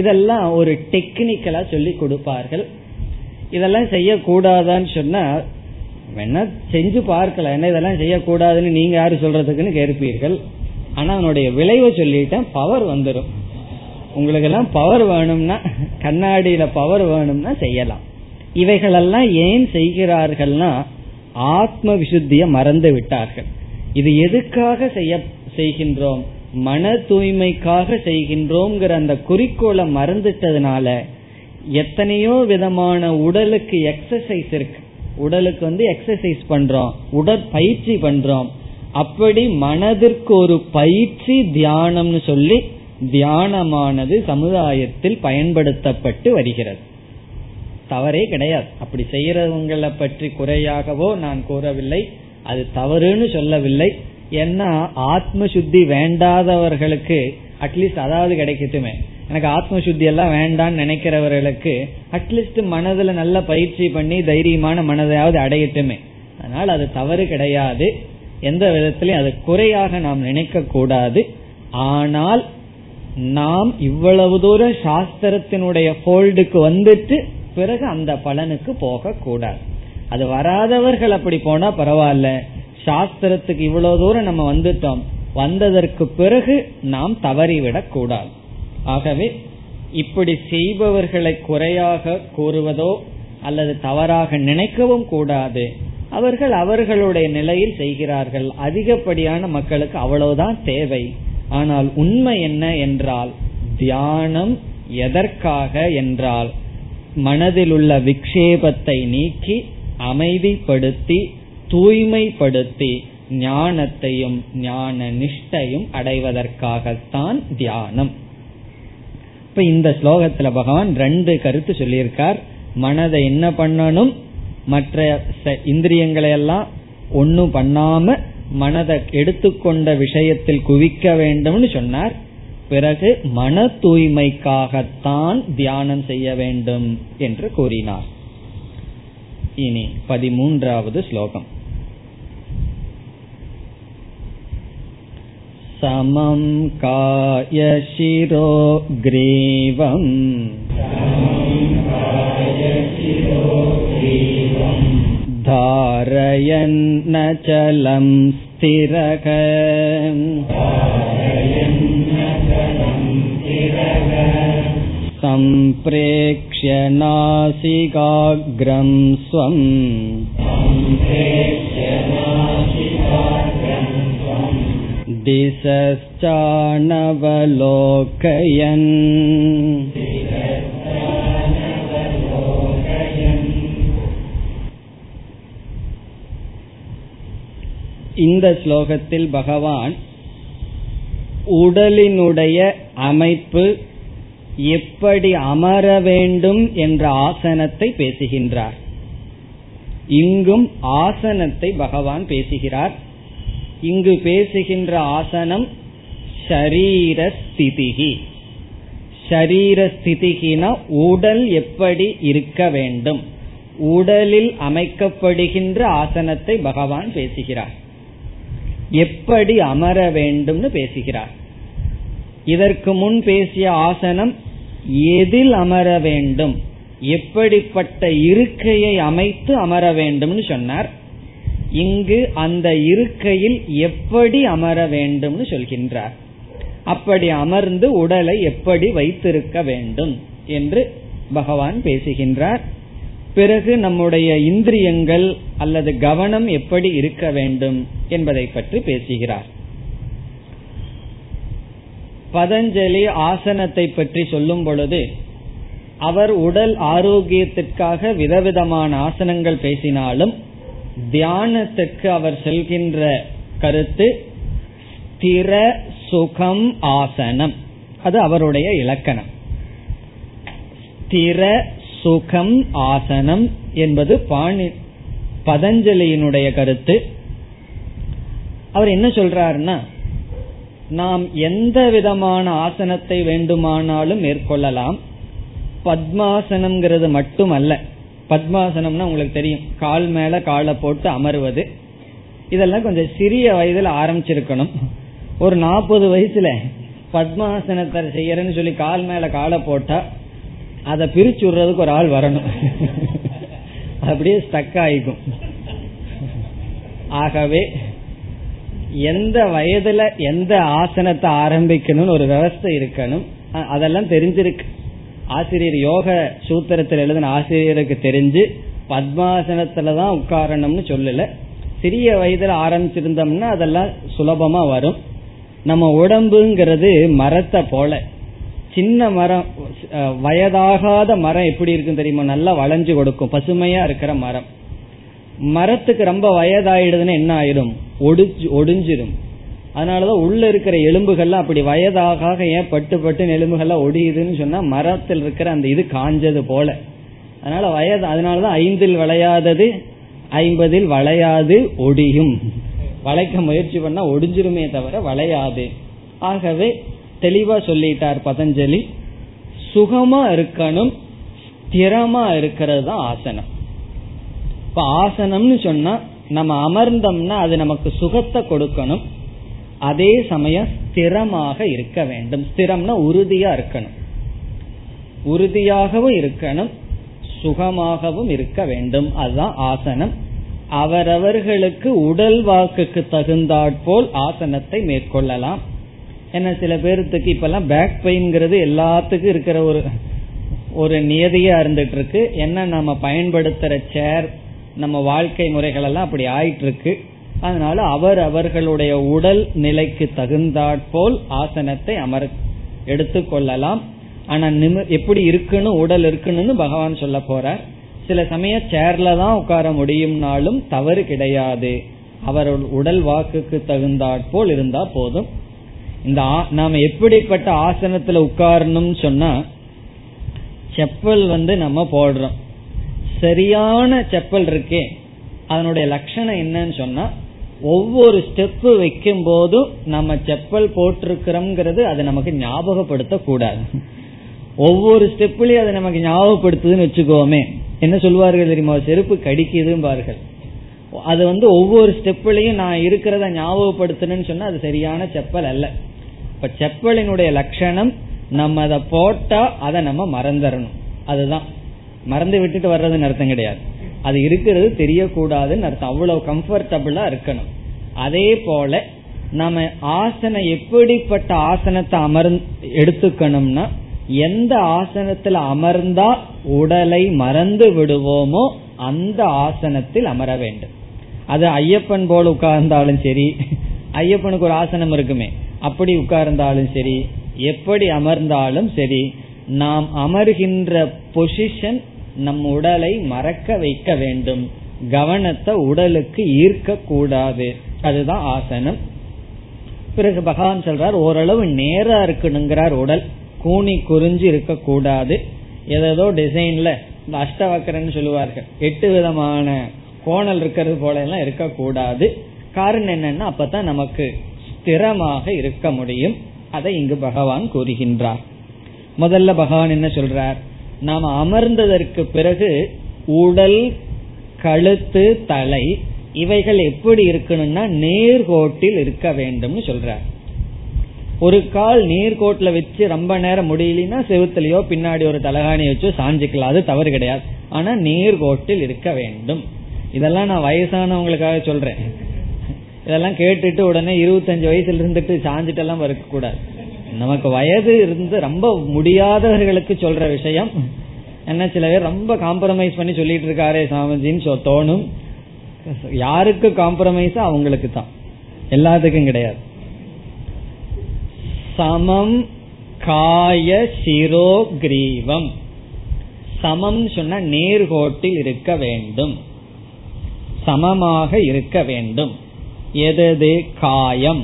இதெல்லாம் ஒரு டெக்னிக்கலா சொல்லி கொடுப்பார்கள். இதெல்லாம் செய்யக்கூடாதான்னு சொன்னா வேணா செஞ்சு பார்க்கல, ஏன்னா இதெல்லாம் செய்யக்கூடாதுன்னு நீங்க யாரு சொல்றதுக்குன்னு கேட்பீர்கள். ஆனா அவனுடைய விளைவை சொல்லிட்டேன், பவர் வந்துடும். உங்களுக்கு எல்லாம் பவர் வேணும்னா, கண்ணாடியில பவர் வேணும்னா செய்யலாம். இவைகளெல்லாம் ஏன் செய்கிறார்கள்னா ஆத்ம விசுத்தியை மறந்து விட்டார்கள். இது எதுக்காக செய்கின்றோம், மன தூய்மைக்காக செய்கின்றோம்ங்கிற அந்த குறிக்கோளை மறந்துட்டதுனால எத்தனையோ விதமான உடலுக்கு எக்ஸசைஸ் இருக்கு, உடலுக்கு எக்ஸசைஸ் பண்றோம், உடற்பயிற்சி பண்றோம். அப்படி மனதிற்கு ஒரு பயிற்சி தியானம்னு சொல்லி தியானமானது சமுதாயத்தில் பயன்படுத்தப்பட்டு வருகிறது. தவறே கிடையாது, அப்படி செய்யறவங்களை பற்றி குறையாகவோ நான் கூறவில்லை, அது தவறுன்னு சொல்லவில்லை. ஏன்னா ஆத்ம சுத்தி வேண்டாதவர்களுக்கு அட்லீஸ்ட் அதாவது கிடைக்கட்டுமே, எனக்கு ஆத்ம சுத்தி எல்லாம் வேண்டான்னு நினைக்கிறவர்களுக்கு அட்லீஸ்ட் மனதுல நல்ல பயிற்சி பண்ணி தைரியமான மனதையாவது அடையட்டுமே. அதனால அது தவறு கிடையாது, எந்த விதத்திலையும் அது குறையாக நாம் நினைக்க கூடாது. ஆனால் நாம் இவ்வளவு தூரம் சாஸ்திரத்தினுடைய போல்டுக்கு வந்துட்டு பிறகு அந்த பலனுக்கு போக கூடாது. அது வராதவர்கள் அப்படி போனா பரவாயில்ல, சாஸ்திரத்துக்கு இவ்வளவு தூரம் நம்ம வந்துட்டோம், வந்ததற்கு பிறகு நாம் தவறிவிடக் கூடாது. ஆகவே இப்படி செய்பவர்களை குறையாக கூறுவதோ அல்லது தவறாக நினைக்கவும் கூடாது. அவர்கள் அவர்களுடைய நிலையில் செய்கிறார்கள், அதிகப்படியான மக்களுக்கு அவ்வளவுதான் தேவை. ஆனால் உண்மை என்ன என்றால் தியானம் எதற்காக என்றால் மனதில் உள்ள விக்ஷேபத்தை நீக்கி அமைதிப்படுத்தி தூய்மைப்படுத்தி ஞானத்தையும் ஞான நிஷ்டையும் அடைவதற்காகத்தான் தியானம். இப்ப இந்த ஸ்லோகத்துல பகவான் ரெண்டு கருத்து சொல்லியிருக்கார். மனதை என்ன பண்ணணும், மற்ற இந்திரியங்களை எல்லாம் ஒன்னும் பண்ணாம மனதை எடுத்துக்கொண்ட விஷயத்தில் குவிக்க வேண்டும்னு சொன்னார். பிறகு மன தூய்மைக்காகத்தான் தியானம் செய்ய வேண்டும் என்று கூறினார். இனி 13வது ஸ்லோகம். சமம் காய சிரோ கிரீவம் தாரயன்னச்சலம் ஸ்திரக சம்ப்ரேக்ஷ்ய நாசிகாக்ரம் ஸ்வம் திசச்சானவலோகயன். இந்த ஸ்லோகத்தில் பகவான் உடலினுடைய அமைப்பு எப்படி அமர வேண்டும் என்ற ஆசனத்தை பேசுகின்றார். இங்கும் ஆசனத்தை பகவான் பேசுகிறார். இங்கு பேசுகின்ற ஆசனம் ஷரீரஸ்திதிகி. ஷரீரஸ்திதிகினா உடல் எப்படி இருக்க வேண்டும், உடலில் அமைக்கப்படுகின்ற ஆசனத்தை பகவான் பேசுகிறார். எப்படி அமர வேண்டும்னு பேசுகிறார். இதற்கு முன் பேசிய ஆசனம் எதில் அமர வேண்டும், எப்படிப்பட்ட இருக்கையை அமைத்து அமர வேண்டும்னு சொன்னார். இங்கு அந்த இருக்கையில் எப்படி அமர வேண்டும்னு சொல்கின்றார். அப்படி அமர்ந்து உடலை எப்படி வைத்திருக்க வேண்டும் என்று பகவான் பேசுகின்றார். பிறகு நம்முடைய இந்திரியங்கள் அல்லது கவனம் எப்படி இருக்க வேண்டும் என்பதை பற்றி பேசுகிறார். பதஞ்சலி ஆசனத்தை பற்றி சொல்லும் பொழுது அவர் உடல் ஆரோக்கியத்திற்காக விதவிதமான ஆசனங்கள் பேசினாலும் தியானத்துக்கு அவர் செல்கின்ற கருத்து ஸ்திர சுகம் ஆசனம். அது அவருடைய இலக்கணம். ஸ்திர சுகம் ஆசனம் என்பது பதஞ்சலியினுடைய கருத்து. அவர் என்ன சொல்றாருன்னா, நாம் எந்த விதமான ஆசனத்தை வேண்டுமானாலும் மேற்கொள்ளலாம். பத்மாசனம்ங்கிறது மட்டுமல்ல. பத்மாசனம்னா உங்களுக்கு தெரியும், கால் மேல காலை போட்டு அமர்வது. இதெல்லாம் கொஞ்சம் சிறிய வயதுல ஆரம்பிச்சிருக்கணும். ஒரு 40 வயசுல பத்மாசனத்தை செய்யறேன்னு சொல்லி கால் மேல காலை போட்டா அதை பிரிச்சு விடுறதுக்கு ஒரு ஆள் வரணும். அப்படியே ஸ்டக் ஆயிக்கும். ஆகவே எந்த வயதுல எந்த ஆசனத்தை ஆரம்பிக்கணும்னு ஒரு விவஸ்தை இருக்கணும். அதெல்லாம் தெரிஞ்சிருக்கு. ஆசிரியர் யோக சூத்திரத்தில் எழுதின ஆசிரியருக்கு தெரிஞ்சு பத்மாசனத்துலதான் உட்காரணும்னு சொல்லல. சிறிய வயதுல ஆரம்பிச்சிருந்தோம்னா அதெல்லாம் சுலபமா வரும். நம்ம உடம்புங்கிறது மரத்தை போல, சின்ன மரம், வயதாகாத மரம் எப்படி இருக்கும் தெரியுமா? நல்லா வளைஞ்சு கொடுக்கும், பசுமையா இருக்கிற மரம். மரத்துக்கு ரொம்ப வயதாயிடுதுன்னு என்ன ஆயிரும்? ஒடிஞ்சிரும். அதனாலதான் உள்ள இருக்கிற எலும்புகள்லாம் அப்படி வயதாக ஏன் பட்டு எலும்புகள்லாம் ஒடியுதுன்னு சொன்னா மரத்தில் இருக்கிற அந்த இது காஞ்சது போல. அதனால வயது. அதனாலதான் 5 விளையாதது 50 வளையாது, ஒடியும். வளைக்க முயற்சி பண்ணா ஒடிஞ்சிருமே தவிர வளையாது. ஆகவே தெளிவா சொல்லிட்டார் பதஞ்சலி, சுகமா இருக்கணும், ஸ்திரமா இருக்கிறது தான் ஆசனம். இப்ப ஆசனம்னு சொன்னா நம்ம அமர்ந்தோம்னா அது நமக்கு சுகத்தை கொடுக்கணும், அதே சமயம் ஸ்திரமாக இருக்க வேண்டும். ஸ்திரம்னா உறுதியா இருக்கணும், உறுதியாகவும் இருக்கணும், சுகமாகவும் இருக்க வேண்டும். அதுதான் ஆசனம். அவரவர்களுக்கு உடல் வாக்குக்கு தகுந்தாற்போல் ஆசனத்தை மேற்கொள்ளலாம். ஏன்னா சில பேர்த்துக்கு இப்பெல்லாம் பேக் பெயின்ங்கிறது எல்லாத்துக்கும் இருக்கிற ஒரு நியதியா இருந்துட்டு இருக்கு. ஏன்னா நம்ம பயன்படுத்துற சேர், நம்ம வாழ்க்கை முறைகள் எல்லாம் அப்படி ஆயிட்டு இருக்கு. அதனால அவர் அவர்களுடைய உடல் நிலைக்கு தகுந்தாற்போல் ஆசனத்தை எடுத்துக்கொள்ளலாம். ஆனா எப்படி இருக்கணும் உடல் இருக்கணும்னு பகவான் சொல்ல போறார். சில சமயம் சேர்ல தான் உட்கார முடியும்னாலும் தவறு கிடையாது. அவர் உடல் வாக்குக்கு தகுந்தாற்போல் இருந்தா போதும். இந்த நாம எப்படிப்பட்ட ஆசனத்துல உட்காரணும் சொன்னா, செப்பல் நம்ம போடுறோம், சரியான செப்பல் இருக்கே அதனுடைய லட்சணம் என்னன்னு சொன்னா, ஒவ்வொரு ஸ்டெப்பு வைக்கும் போதும் நம்ம செப்பல் போட்டிருக்கிறோம்ங்கிறது அது நமக்கு ஞாபகப்படுத்த கூடாது. ஒவ்வொரு ஸ்டெப்லயும் அது நமக்கு ஞாபகப்படுத்துதுன்னு வச்சுக்கோமே, என்ன சொல்வார்கள் தெரியுமா? செருப்பு கடிக்குதும்பார்கள். அது ஒவ்வொரு ஸ்டெப்லயும் நான் இருக்கிறத ஞாபகப்படுத்தணும்னு சொன்னா அது சரியான செப்பல் அல்ல. இப்ப செப்பலினுடைய லட்சணம் நம்ம அதை போட்டா அதை நம்ம மறந்துடணும். அதுதான் மறந்து விட்டுட்டு வர்றதுன்னு அர்த்தம் கிடையாது. அது இருக்கிறது தெரியக்கூடாதுன்னு அர்த்தம். அவ்வளவு கம்ஃபர்டபுளா இருக்கணும். அதே போல நம்ம ஆசனம், எப்படிப்பட்ட ஆசனத்தை எடுத்துக்கணும்னா, எந்த ஆசனத்துல அமர்ந்தா உடலை மறந்து விடுவோமோ அந்த ஆசனத்தில் அமர வேண்டும். அது ஐயப்பன் போல உட்கார்ந்தாலும் சரி, ஐயப்பனுக்கு ஒரு ஆசனம் இருக்குமே, அப்படி உட்கார்ந்தாலும் சரி, எப்படி அமர்ந்தாலும் சரி, நாம் அமர்கின்ற பொசிஷன் நம் உடலை மறக்க வைக்க வேண்டும். கவனத்தை உடலுக்கு ஈர்க்க கூடாது. அதுதான் ஆசனம். பிறகு பகவான் சொல்றார், ஓரளவு நேரா இருக்கணுங்கிறார். உடல் கூனி குறிஞ்சு இருக்க கூடாது. ஏதோ டிசைன்ல அஷ்டவக்கரன்னு சொல்லுவார்கள், 8 விதமான கோணல் இருக்கிறது போல எல்லாம் இருக்க கூடாது. காரணம் என்னன்னா, அப்பதான் நமக்கு ஸ்திரமாக இருக்க முடியும். அதை இங்கு பகவான் கூறுகின்றார். முதல்ல பகவான் என்ன சொல்றார், நாம் அமர்ந்ததற்கு பிறகு உடல், கழுத்து, தலை இவைகள் எப்படி இருக்கணும்னா நேர்கோட்டில் இருக்க வேண்டும் சொல்றார். ஒரு கால் நேர்கோட்டில வச்சு ரொம்ப நேரம் முடியலன்னா செவுத்துலயோ பின்னாடி ஒரு தலகாணி வச்சோ சாஞ்சிக்கலாம், அது தவறு கிடையாது. ஆனா நேர்கோட்டில் இருக்க வேண்டும். இதெல்லாம் நான் வயசானவங்களுக்காக சொல்றேன். இதெல்லாம் கேட்டுட்டு உடனே 25 வயசுல இருந்துட்டு சாஞ்சிட்டு எல்லாம் இருக்க கூடாது. நமக்கு வயது இருந்து ரொம்ப முடியாதவர்களுக்கு சொல்ற விஷயம். என்ன, சில பேர் ரொம்ப காம்ப்ரமைஸ் பண்ணி சொல்லிட்டு இருக்காரே சாமிஜின்னு தோணும். யாருக்கு காம்ப்ரமைஸ், அவங்களுக்கு தான், எல்லாத்துக்கும் கிடையாது. சமம் காய சிரோ கிரீவம், சமம் சொன்னா நேர்கோட்டில் இருக்க வேண்டும், சமமாக இருக்க வேண்டும். எது காயம்,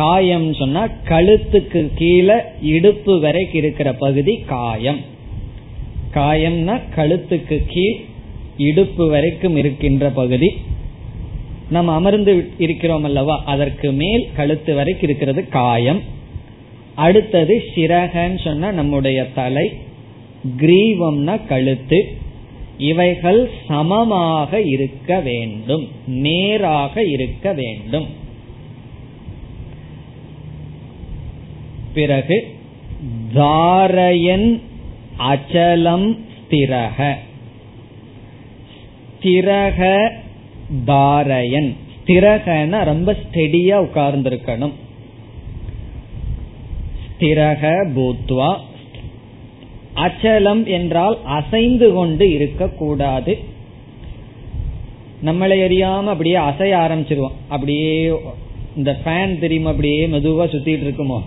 காயம் சொன்னா கழுத்துக்கு கீழே இடுப்பு வரைக்கும் இருக்கிற பகுதி காயம். காயம்னா கழுத்துக்கு கீழ் இடுப்பு வரைக்கும் இருக்கின்ற பகுதி. நம்ம அமர்ந்து இருக்கிறோம் அல்லவா, அதற்கு மேல் கழுத்து வரைக்கும் இருக்கிறது காயம். அடுத்தது சிரகன்னு சொன்னா நம்முடைய தலை, கிரீவம்னா கழுத்து. இவைகள் சமமாக இருக்க வேண்டும், நேராக இருக்க வேண்டும். பிறகு தாரயன் அச்சலம் ஸ்திரக, ஸ்திரக தாரயன். ஸ்திரகன்னா ரொம்ப ஸ்டெடியா உட்கார்ந்திருக்கணும். ஸ்திரக பூத்வா, அச்சலம் என்றால் அசைந்து கொண்டு இருக்க கூடாது. நம்மளை எரியாம அப்படியே அசைய ஆரம்பிச்சிருவோம். அப்படியே இந்த ஃபேன் தெரியுமா, அப்படியே மெதுவா சுத்திட்டு இருக்குமோ,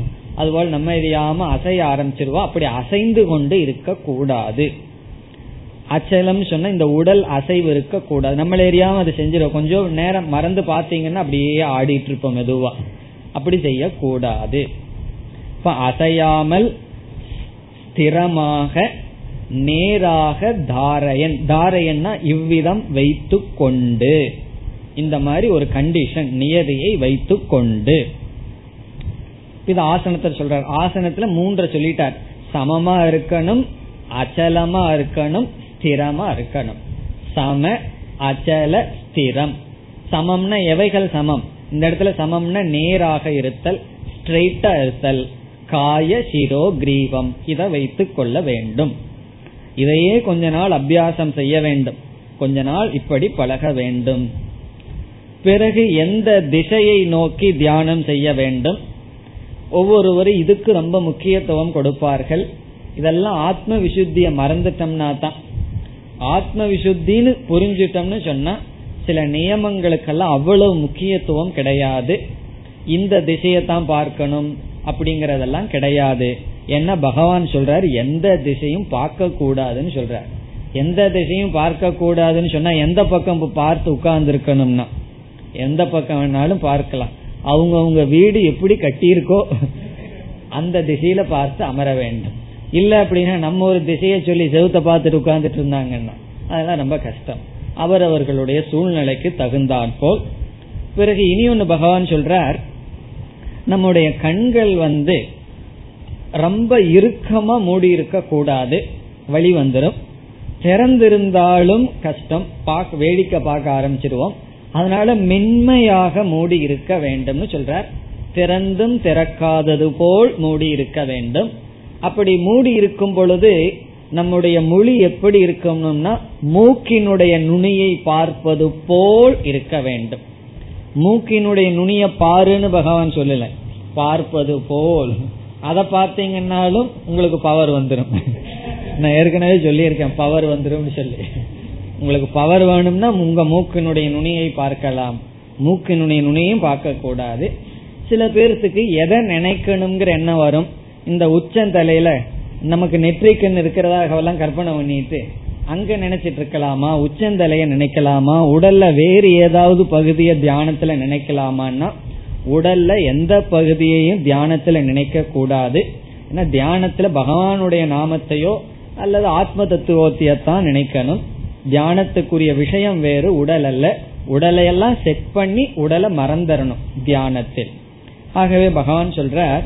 அதுபோல் நம்ம எரியாம அசைய ஆரம்பிச்சிருவோம். அப்படி அசைந்து கொண்டு இருக்க கூடாது. அச்சலம் சொன்னா இந்த உடல் அசைவு இருக்க கூடாது. நம்மளை எரியாம அதை செஞ்சிருவோம். கொஞ்சம் நேரம் மறந்து பாத்தீங்கன்னா அப்படியே ஆடிட்டு இருப்போம் மெதுவா. அப்படி செய்ய கூடாது. இப்ப அசையாமல் ஸ்திரமாக நேராக தாரையன், தாரையன்னா இவ்விதம் வைத்து கொண்டு, இந்த மாதிரி ஒரு கண்டிஷன், நியதியை வைத்து கொண்டு. இது ஆசனத்தை சொல்றார். ஆசனத்துல 3 சொல்லிட்டார், சமமா இருக்கணும், அச்சலமா இருக்கணும், ஸ்திரமா இருக்கணும். சம அச்சல ஸ்திரம். சமம்னா எவைகள் சமம், இந்த இடத்துல சமம்னா நேராக இருத்தல், ஸ்ட்ரெயிட்டா இருத்தல். காய சிரோ கிரீவம், இதை வைத்துக் கொள்ள வேண்டும். இதையே கொஞ்ச நாள் அபியாசம் செய்ய வேண்டும், கொஞ்ச நாள் இப்படி பழக வேண்டும். பிறகு எந்த திசையை நோக்கி தியானம் செய்ய வேண்டும், ஒவ்வொருவரும் இதுக்கு ரொம்ப முக்கியத்துவம் கொடுப்பார்கள். இதெல்லாம் ஆத்ம விசுத்திய மறந்துட்டோம்னா தான். ஆத்ம விசுத்தின்னு புரிஞ்சிட்டோம்னு சொன்னா சில நியமங்களுக்கெல்லாம் அவ்வளவு முக்கியத்துவம் கிடையாது. இந்த திசையத்தான் பார்க்கணும் அப்படிங்கறதெல்லாம் கிடையாது. என்ன பகவான் சொல்றார், எந்த திசையும் பார்க்க கூடாதுன்னு சொல்றார். எந்த திசையும் பார்க்க கூடாதுன்னு சொன்னா எந்த பக்கம் பார்த்து உட்கார்ந்து இருக்கணும்னா எந்த பக்கம் வேணாலும் பார்க்கலாம். அவங்கவுங்க வீடு எப்படி கட்டியிருக்கோ அந்த திசையில பார்த்து அமர வேண்டும். இல்ல அப்படின்னா நம்ம ஒரு திசையை சொல்லி செவுத்த பார்த்துட்டு உட்கார்ந்துட்டு இருந்தாங்கன்னா அதெல்லாம் ரொம்ப கஷ்டம். அவரவர்களுடைய சூழ்நிலைக்கு தகுந்தாற்போல். பிறகு இனி ஒன்னு பகவான் சொல்றார், நம்முடைய கண்கள் ரொம்ப இறுக்கமா மூடி இருக்க கூடாது, வழி வந்துடும். திறந்திருந்தாலும் கஷ்டம், வேடிக்கை பார்க்க ஆரம்பிச்சிருவோம். அதனால மென்மையாக மூடி இருக்க வேண்டும் சொல்றார். திறந்தும் திறக்காதது போல் மூடி இருக்க வேண்டும். அப்படி மூடி இருக்கும் பொழுது நம்முடைய மொழி எப்படி இருக்கணும்னா மூக்கினுடைய நுனியை பார்ப்பது போல் இருக்க வேண்டும். மூக்கினுடைய நுனிய பாருன்னு பகவான் சொல்லல, பார்ப்பது போல். அத பார்த்தீங்கன்னாலும் உங்களுக்கு பவர் வந்துடும். நான் ஏற்கனவே சொல்லியிருக்கேன் பவர் வந்துடும் சொல்லி. உங்களுக்கு பவர் வேணும்னா உங்க மூக்கினுடைய நுனியை பார்க்கலாம், மூக்கினுடைய நுனியும் பார்க்க கூடாது. சில பேர்த்துக்கு எதை நினைக்கணுங்கிற என்ன வரும், இந்த உச்சந்தலையில நமக்கு நெற்றிக்கண் இருக்கிறதாகவெல்லாம் கற்பனை பண்ணிட்டு அங்க நினைச்சிட்டு இருக்கலாமா, உச்சந்தலைய நினைக்கலாமா, உடல்ல வேறு ஏதாவது பகுதியை தியானத்துல நினைக்கலாமான்னா உடல்ல எந்த பகுதியையும் தியானத்துல நினைக்க கூடாது. ஏன்னா தியானத்துல பகவானுடைய நாமத்தையோ அல்லது ஆத்ம தத்துவத்தையத்தான் நினைக்கணும். தியானத்துக்குரிய விஷயம் வேறு, உடல் அல்ல. உடலையெல்லாம் செட் பண்ணி உடலை மறந்துடணும் தியானத்தில். ஆகவே பகவான் சொல்றார்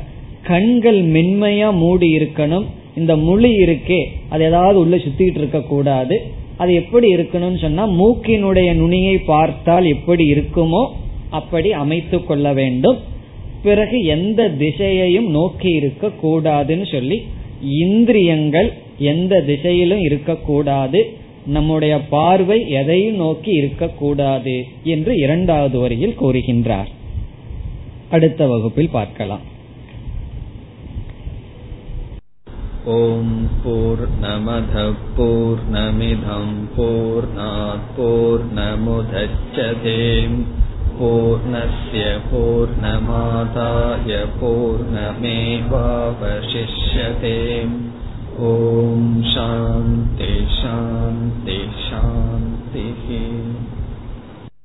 கண்கள் மென்மையா மூடி இருக்கணும். இந்த மொழி இருக்கே அது ஏதாவது உள்ள சுத்திட்டு இருக்க கூடாது. அது எப்படி இருக்கணும்னு சொன்னா மூக்கினுடைய நுனியை பார்த்தால் எப்படி இருக்குமோ அப்படி அமைத்து கொள்ள வேண்டும். பிறகு எந்த திசையையும் நோக்கி இருக்க கூடாதுன்னு சொல்லி, இந்திரியங்கள் எந்த திசையிலும் இருக்கக்கூடாது, நம்முடைய பார்வை எதையும் நோக்கி இருக்கக்கூடாது என்று இரண்டாவது வரியில் கூறுகின்றார். அடுத்த வகுப்பில் பார்க்கலாம். ஓம் பூர்ணமதః பூர்ணமிதம் பூர்ணாத் பூர்ணமுதச்யதே பூர்ணஸ்ய பூர்ணமாதாய பூர்ணமேவாவசிஷ்யதே. ஓம் சாந்தி சாந்தி சாந்தி.